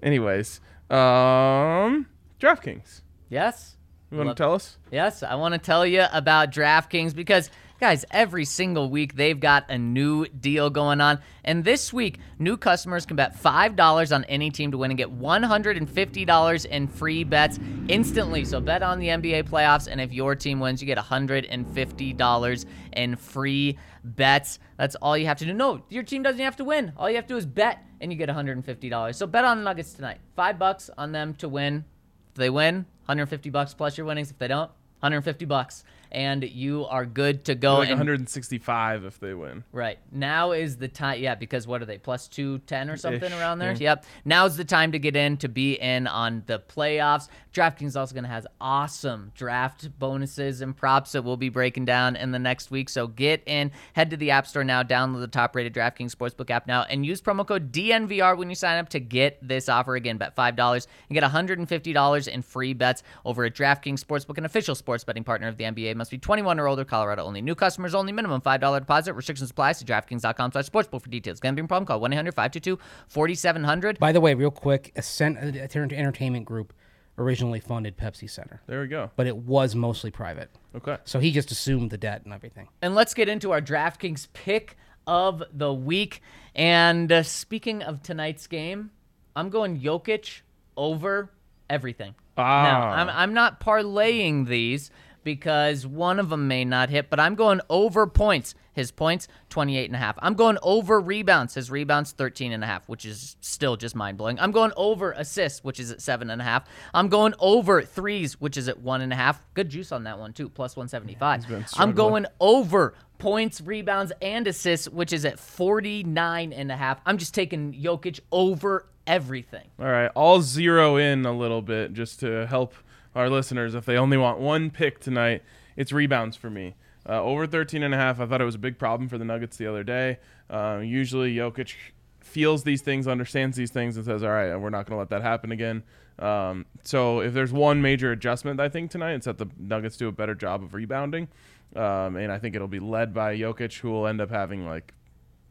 Anyways, um, DraftKings. Yes. You want to tell us? Yes, I want to tell you about DraftKings because... Guys, every single week they've got a new deal going on. And this week, new customers can bet five dollars on any team to win and get one hundred fifty dollars in free bets instantly. So bet on the N B A playoffs, and if your team wins, you get one hundred fifty dollars in free bets. That's all you have to do. No, your team doesn't have to win. All you have to do is bet, and you get one hundred fifty dollars. So bet on the Nuggets tonight. Five bucks on them to win. If they win, one hundred fifty dollars plus your winnings. If they don't, one hundred fifty dollars. And you are good to go. Like and one hundred sixty-five if they win. Right. Now is the time. Yeah, because what are they? Plus two ten or something Ish. around there? Mm. Yep. Now's the time to get in, to be in on the playoffs. DraftKings is also going to have awesome draft bonuses and props that we'll be breaking down in the next week. So get in. Head to the App Store now. Download the top-rated DraftKings Sportsbook app now. And use promo code D N V R when you sign up to get this offer. Again, bet five dollars and get one hundred fifty dollars in free bets over at DraftKings Sportsbook, an official sports betting partner of the N B A. Must be twenty-one or older, Colorado only. New customers only. Minimum five dollars deposit. Restrictions apply. See DraftKings dot com slash sportsbook for details. Gambling problem? Call one eight hundred five two two four seven zero zero. By the way, real quick, Ascent Entertainment Group originally funded Pepsi Center. There we go. But it was mostly private. Okay. So he just assumed the debt and everything. And let's get into our DraftKings pick of the week. And uh, speaking of tonight's game, I'm going Jokic over everything. Ah. Now, I'm, I'm not parlaying these, because one of them may not hit, but I'm going over points. His points, twenty-eight and a half. I'm going over rebounds. His rebounds, thirteen and a half, which is still just mind-blowing. I'm going over assists, which is at seven and a half. I'm going over threes, which is at one and a half. Good juice on that one, too, plus one seventy-five. Yeah, I'm going over points, rebounds, and assists, which is at forty-nine and a half. I'm just taking Jokic over everything. All right, I'll zero in a little bit just to help our listeners, if they only want one pick tonight, it's rebounds for me. Uh, over thirteen and a half, I thought it was a big problem for the Nuggets the other day. Uh, usually Jokic feels these things, understands these things, and says, all right, we're not going to let that happen again. Um, so if there's one major adjustment, I think, tonight, it's that the Nuggets do a better job of rebounding. Um, and I think it'll be led by Jokic, who will end up having like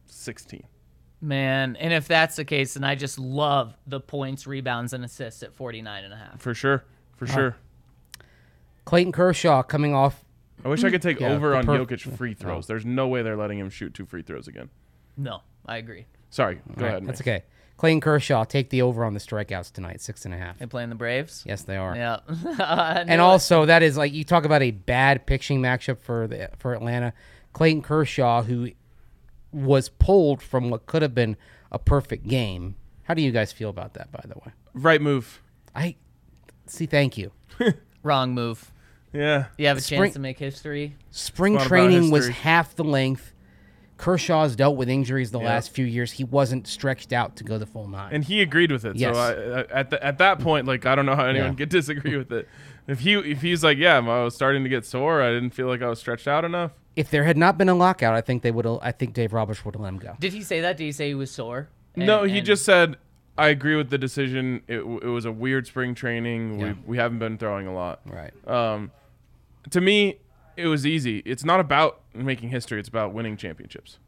sixteen. Man, and if that's the case, then I just love the points, rebounds, and assists at forty-nine and a half. For sure. For sure. Uh, Clayton Kershaw coming off. I wish I could take yeah, over on perf- Jokic free throws. There's no way they're letting him shoot two free throws again. No, I agree. Sorry. Go right, ahead. That's Mace. Okay. Clayton Kershaw, take the over on the strikeouts tonight, six and a half. They playing the Braves? Yes, they are. Yeah. And also, that is like, you talk about a bad pitching matchup for the for Atlanta. Clayton Kershaw, who was pulled from what could have been a perfect game. How do you guys feel about that, by the way? Right move. I... See, thank you. Wrong move. Yeah. You have a spring, chance to make history. Spring training history. was half the length. Kershaw's dealt with injuries the yeah. last few years. He wasn't stretched out to go the full nine. And he agreed with it. Yes. So I, at the, at that point, like, I don't know how anyone yeah. could disagree with it. If he if he's like, yeah, I was starting to get sore. I didn't feel like I was stretched out enough. If there had not been a lockout, I think they would. I think Dave Roberts would have let him go. Did he say that? Did he say he was sore? And, no, he and- just said, I agree with the decision. It, it was a weird spring training. Yeah. We we haven't been throwing a lot. Right. Um, to me, it was easy. It's not about making history. It's about winning championships.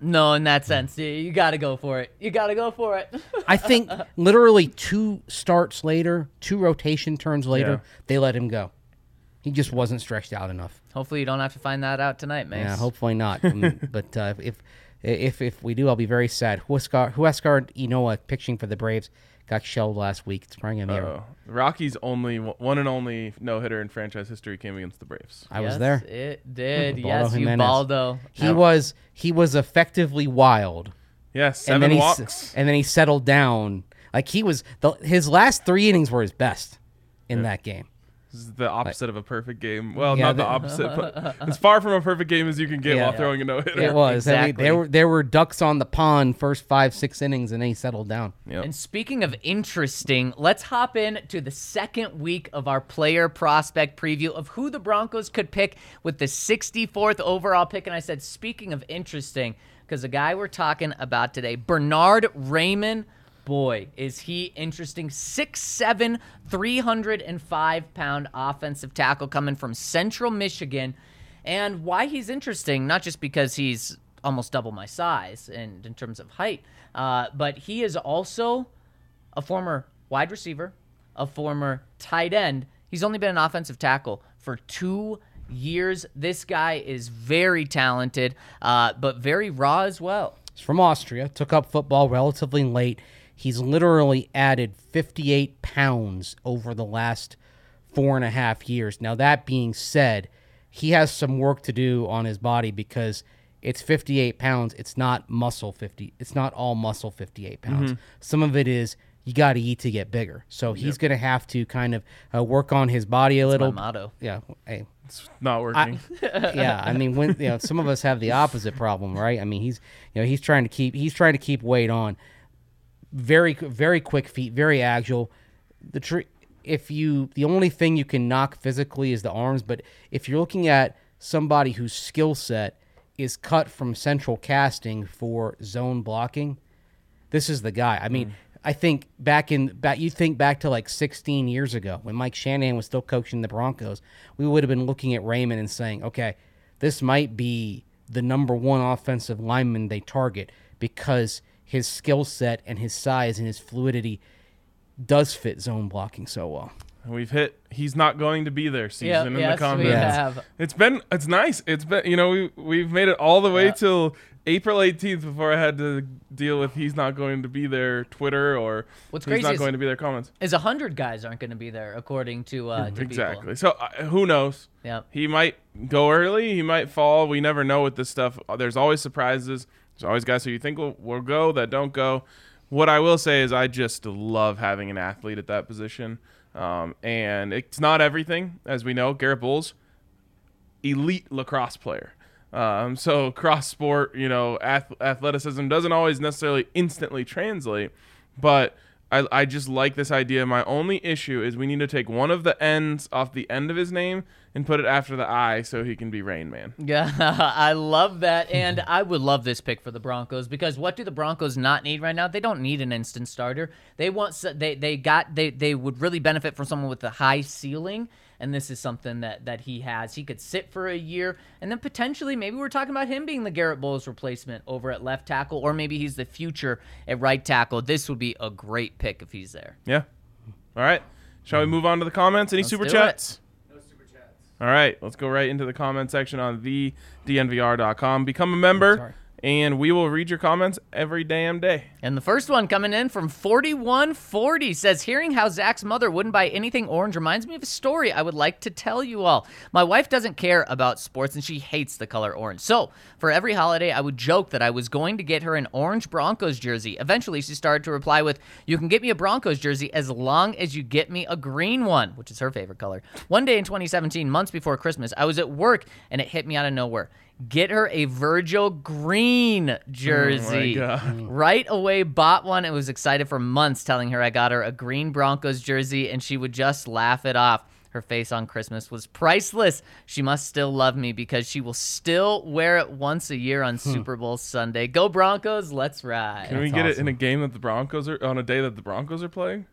No, in that sense, you, you got to go for it. You got to go for it. I think literally two starts later, two rotation turns later, yeah. they let him go. He just wasn't stretched out enough. Hopefully you don't have to find that out tonight, Mace. Yeah, hopefully not. I mean, but uh, if... If if we do, I'll be very sad. Huascar, Huascar Ynoa, pitching for the Braves, got shelled last week. It's probably going to be a... Rockies' only, one and only no-hitter in franchise history came against the Braves. I yes, was there. It did. Baldo yes, Jimenez. You Baldo. He no. was he was effectively wild. Yes, seven and then walks. He, and then he settled down. Like he was, the, his last three innings were his best in yeah. that game. This is the opposite of a perfect game. Well, yeah, not the opposite, but as far from a perfect game as you can get yeah, while yeah. throwing a no-hitter. It was. Exactly. I mean, there were there were ducks on the pond first five, six innings, and they settled down. Yep. And speaking of interesting, let's hop in to the second week of our player prospect preview of who the Broncos could pick with the sixty-fourth overall pick. And I said, speaking of interesting, because the guy we're talking about today, Bernard Raymond, boy, is he interesting. six seven, three hundred five pound offensive tackle coming from Central Michigan. And why he's interesting, not just because he's almost double my size and in terms of height, uh, but he is also a former wide receiver, a former tight end. He's only been an offensive tackle for two years. This guy is very talented, uh, but very raw as well. He's from Austria, took up football relatively late. He's literally added fifty-eight pounds over the last four and a half years. Now, that being said, he has some work to do on his body because it's fifty-eight pounds. It's not muscle fifty. It's not all muscle fifty-eight pounds. Mm-hmm. Some of it is you got to eat to get bigger. So he's yep. going to have to kind of uh, work on his body a That's little. That's my motto. Yeah. Hey. It's not working. I, yeah, I mean, when you know, some of us have the opposite problem, right? I mean, he's you know he's trying to keep he's trying to keep weight on. Very very quick feet, very agile. The tr- if you the only thing you can knock physically is the arms, but if you're looking at somebody whose skill set is cut from central casting for zone blocking, this is the guy. I mean, mm. I think back in back, you think back to like sixteen years ago when Mike Shanahan was still coaching the Broncos, we would have been looking at Raymond and saying, okay, this might be the number one offensive lineman they target because his skill set and his size and his fluidity does fit zone blocking so well. We've hit he's not going to be there season yep, in yes, the comments. We have. It's been it's nice. It's been you know, we we've made it all the way yeah. till April eighteenth before I had to deal with he's not going to be there Twitter or What's he's crazy not going to be there comments. Is a hundred guys aren't going to be there according to uh to exactly. People. So uh, who knows? Yeah. He might go early, he might fall. We never know with this stuff. There's always surprises. There's always guys who you think will, will go that don't go. What I will say is I just love having an athlete at that position. Um, and it's not everything, as we know. Garett Bolles, elite lacrosse player. Um, so cross sport, you know, ath- athleticism doesn't always necessarily instantly translate, but I, I just like this idea. My only issue is we need to take one of the ends off the end of his name and put it after the I so he can be Rain Man. Yeah, I love that. And I would love this pick for the Broncos because what do the Broncos not need right now? They don't need an instant starter. They want they they got they they would really benefit from someone with a high ceiling. And this is something that, that he has. He could sit for a year, and then potentially maybe we're talking about him being the Garett Bolles replacement over at left tackle, or maybe he's the future at right tackle. This would be a great pick if he's there. Yeah. All right. Shall we move on to the comments? Any let's super chats? It. No super chats. All right. Let's go right into the comment section on the D N V R dot com. Become a member, and we will read your comments every damn day. And the first one coming in from forty-one forty says, hearing how Zach's mother wouldn't buy anything orange reminds me of a story I would like to tell you all. My wife doesn't care about sports, and she hates the color orange. So for every holiday, I would joke that I was going to get her an orange Broncos jersey. Eventually, she started to reply with, you can get me a Broncos jersey as long as you get me a green one, which is her favorite color. One day in twenty seventeen, months before Christmas, I was at work, and it hit me out of nowhere. Get her a Virgil Green jersey. Oh right away, bought one and was excited for months, telling her I got her a green Broncos jersey, and she would just laugh it off. Her face on Christmas was priceless. She must still love me because she will still wear it once a year on hmm. Super Bowl Sunday. Go Broncos, let's ride. Can That's we get awesome. It in a game that the Broncos are on a day that the Broncos are playing?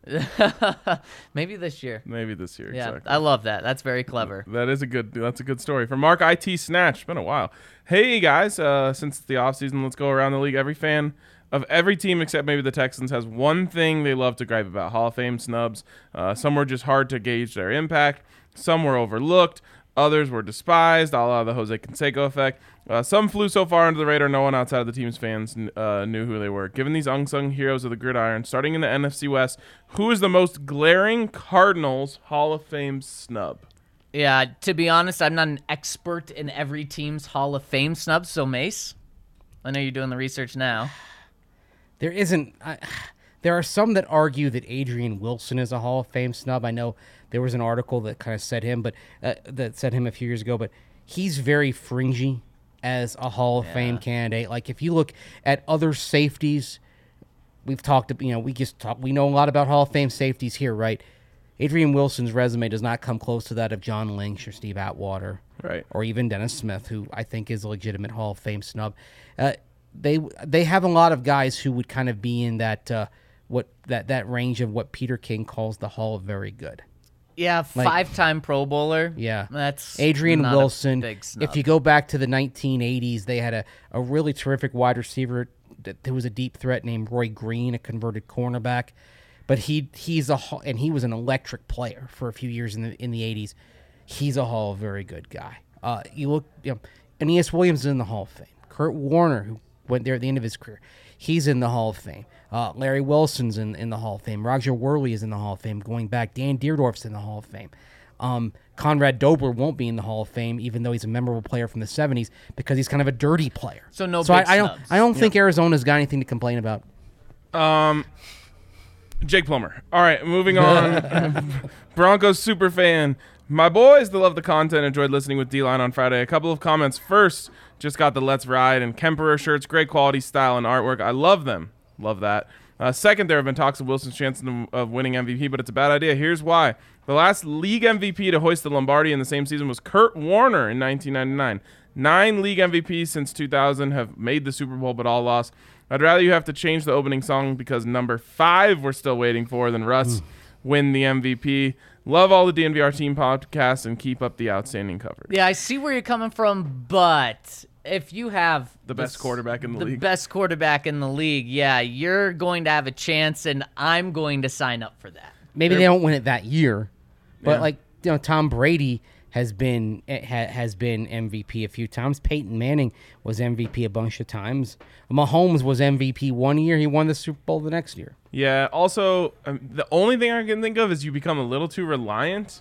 Maybe this year. Maybe this year. Yeah, exactly. I love that. That's very clever. That is a good. That's a good story from Mark It Snatch. It's been a while. Hey guys, uh, since the offseason, let's go around the league. Every fan of every team except maybe the Texans has one thing they love to gripe about. Hall of Fame snubs. Uh, some were just hard to gauge their impact. Some were overlooked. Others were despised, a la the Jose Canseco effect. Uh, some flew so far under the radar no one outside of the team's fans uh, knew who they were. Given these unsung heroes of the gridiron, starting in the N F C West, who is the most glaring Cardinals Hall of Fame snub? Yeah, to be honest, I'm not an expert in every team's Hall of Fame snub, so Mace, I know you're doing the research now. There isn't I, There are some that argue that Adrian Wilson is a Hall of Fame snub. I know there was an article that kind of said him, but uh, that said him a few years ago. But he's very fringy as a Hall of yeah. Fame candidate. Like if you look at other safeties, we've talked. You know, we just talk. We know a lot about Hall of Fame safeties here, right? Adrian Wilson's resume does not come close to that of John Lynch or Steve Atwater, right? Or even Dennis Smith, who I think is a legitimate Hall of Fame snub. Uh, they they have a lot of guys who would kind of be in that. Uh, What that, that range of what Peter King calls the Hall of Very Good. Yeah, like, five-time Pro Bowler. Yeah. That's Adrian Wilson. Big snub. If you go back to the nineteen eighties, they had a, a really terrific wide receiver that there was a deep threat named Roy Green, a converted cornerback. But he he's a and he was an electric player for a few years in the in the eighties. He's a Hall of Very Good guy. Uh, you look, you know, Aeneas Williams is in the Hall of Fame. Kurt Warner, who went there at the end of his career, he's in the Hall of Fame. Uh, Larry Wilson's in, in the Hall of Fame. Roger Worley is in the Hall of Fame going back. Dan Dierdorf's in the Hall of Fame. Um, Conrad Dobler won't be in the Hall of Fame, even though he's a memorable player from the seventies, because he's kind of a dirty player. So no so big I, I don't, I don't yeah. think Arizona's got anything to complain about. Um, Jake Plummer. All right, moving on. Broncos superfan. My boys that love the content enjoyed listening with D-Line on Friday. A couple of comments. First, just got the Let's Ride and Kemperer shirts. Great quality, style, and artwork. I love them. Love that. Uh, second, there have been talks of Wilson's chance of winning M V P, but it's a bad idea. Here's why. The last league M V P to hoist the Lombardi in the same season was Kurt Warner in nineteen ninety-nine. Nine league M V Ps since two thousand have made the Super Bowl, but all lost. I'd rather you have to change the opening song because number five we're still waiting for than Russ mm. win the M V P. Love all the D N V R team podcasts and keep up the outstanding coverage. Yeah, I see where you're coming from, but... If you have the best the, quarterback in the, the league, the best quarterback in the league, yeah, you're going to have a chance, and I'm going to sign up for that. Maybe They're, they don't win it that year, but yeah. like you know, Tom Brady has been ha, has been M V P a few times. Peyton Manning was M V P a bunch of times. Mahomes was M V P one year. He won the Super Bowl the next year. Yeah. Also, um, the only thing I can think of is you become a little too reliant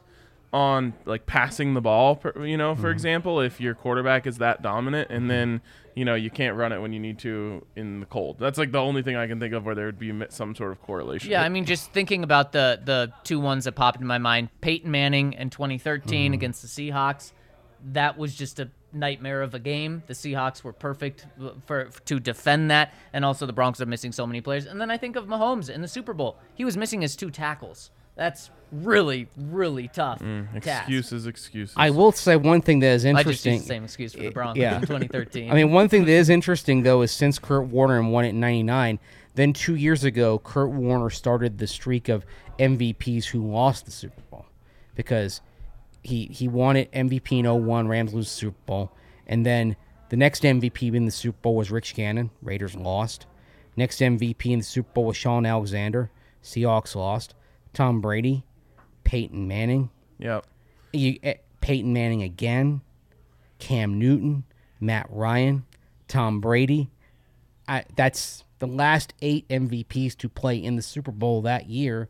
on like passing the ball, you know, for mm-hmm. example, if your quarterback is that dominant and then, you know, you can't run it when you need to in the cold. That's like the only thing I can think of where there would be some sort of correlation. Yeah, I mean, just thinking about the, the two ones that popped in my mind, Peyton Manning in twenty thirteen mm-hmm. against the Seahawks, that was just a nightmare of a game. The Seahawks were perfect for, for to defend that, and also the Broncos are missing so many players. And then I think of Mahomes in the Super Bowl. He was missing his two tackles. That's really, really tough. Mm, excuses, task. excuses. I will say one thing that is interesting. I just used the same excuse for the Broncos yeah. in twenty thirteen. I mean, one thing that is interesting, though, is since Kurt Warner won it in ninety-nine, then two years ago, Kurt Warner started the streak of M V Ps who lost the Super Bowl because he he won it M V P in oh one, Rams lose the Super Bowl. And then the next M V P in the Super Bowl was Rick Shannon, Raiders lost. Next M V P in the Super Bowl was Sean Alexander, Seahawks lost. Tom Brady, Peyton Manning, yep. you, uh, Peyton Manning again, Cam Newton, Matt Ryan, Tom Brady. I, that's the last eight M V Ps to play in the Super Bowl that year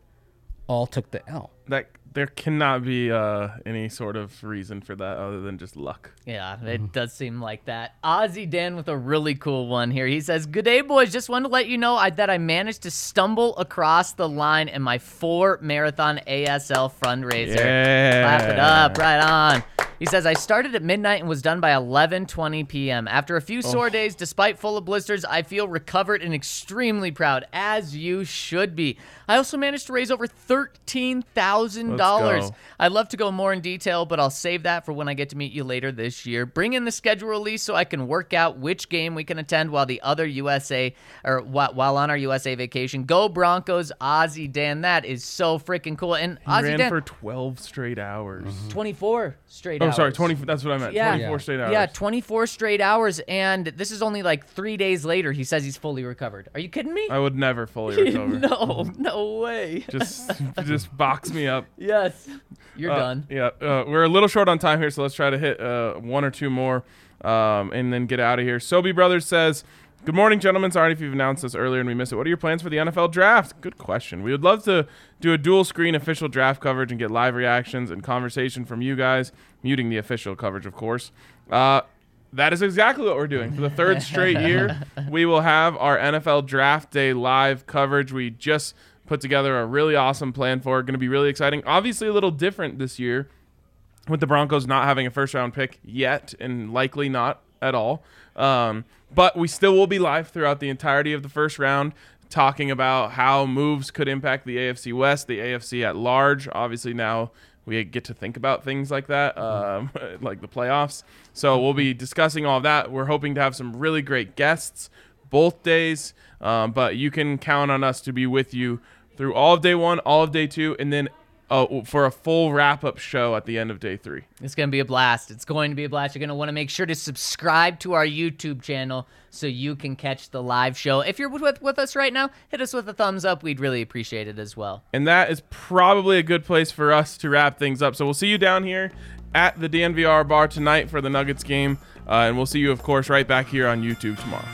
all took the L. That There cannot be uh, any sort of reason for that other than just luck. Yeah, it mm-hmm. does seem like that. Ozzy Dan with a really cool one here. He says, "Good day, boys. Just wanted to let you know I, that I managed to stumble across the line in my four-marathon A S L fundraiser." Yeah. Clap it up. Right on. He says, "I started at midnight and was done by eleven twenty p.m. After a few sore oh. days, despite full of blisters, I feel recovered and extremely proud, as you should be. I also managed to raise over thirteen thousand dollars. I'd love to go more in detail, but I'll save that for when I get to meet you later this year. Bring in the schedule release so I can work out which game we can attend while the other U S A or while on our U S A vacation. Go Broncos, Ozzy Dan." That is so freaking cool. And Ozzy ran Dan, for twelve straight hours. Mm-hmm. twenty-four straight hours. I'm sorry, twenty. That's what I meant. Yeah. twenty-four straight hours. Yeah, twenty-four straight hours, and this is only like three days later. He says he's fully recovered. Are you kidding me? I would never fully recover. no, no way. Just, just box me up. Yes, you're uh, done. Yeah, uh, we're a little short on time here, so let's try to hit uh, one or two more, um, and then get out of here. Sobey Brothers says, "Good morning, gentlemen. Sorry if you've announced this earlier and we missed it. What are your plans for the N F L draft?" Good question. We would love to do a dual-screen official draft coverage and get live reactions and conversation from you guys, muting the official coverage, of course. Uh, That is exactly what we're doing. For the third straight year, we will have our N F L Draft Day live coverage. We just put together a really awesome plan for it. Going to be really exciting. Obviously a little different this year with the Broncos not having a first-round pick yet, and likely not at all. Um, but we still will be live throughout the entirety of the first round, talking about how moves could impact the A F C West, the A F C at large. Obviously now we get to think about things like that, um, like the playoffs. So we'll be discussing all of that. We're hoping to have some really great guests both days, um, but you can count on us to be with you through all of day one, all of day two, and then uh, for a full wrap-up show at the end of day three. It's going to be a blast. It's going to be a blast. You're going to want to make sure to subscribe to our YouTube channel so you can catch the live show. If you're with, with us right now, hit us with a thumbs up. We'd really appreciate it as well. And that is probably a good place for us to wrap things up. So we'll see you down here at the D N V R bar tonight for the Nuggets game. Uh, and we'll see you, of course, right back here on YouTube tomorrow.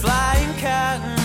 Flying cotton.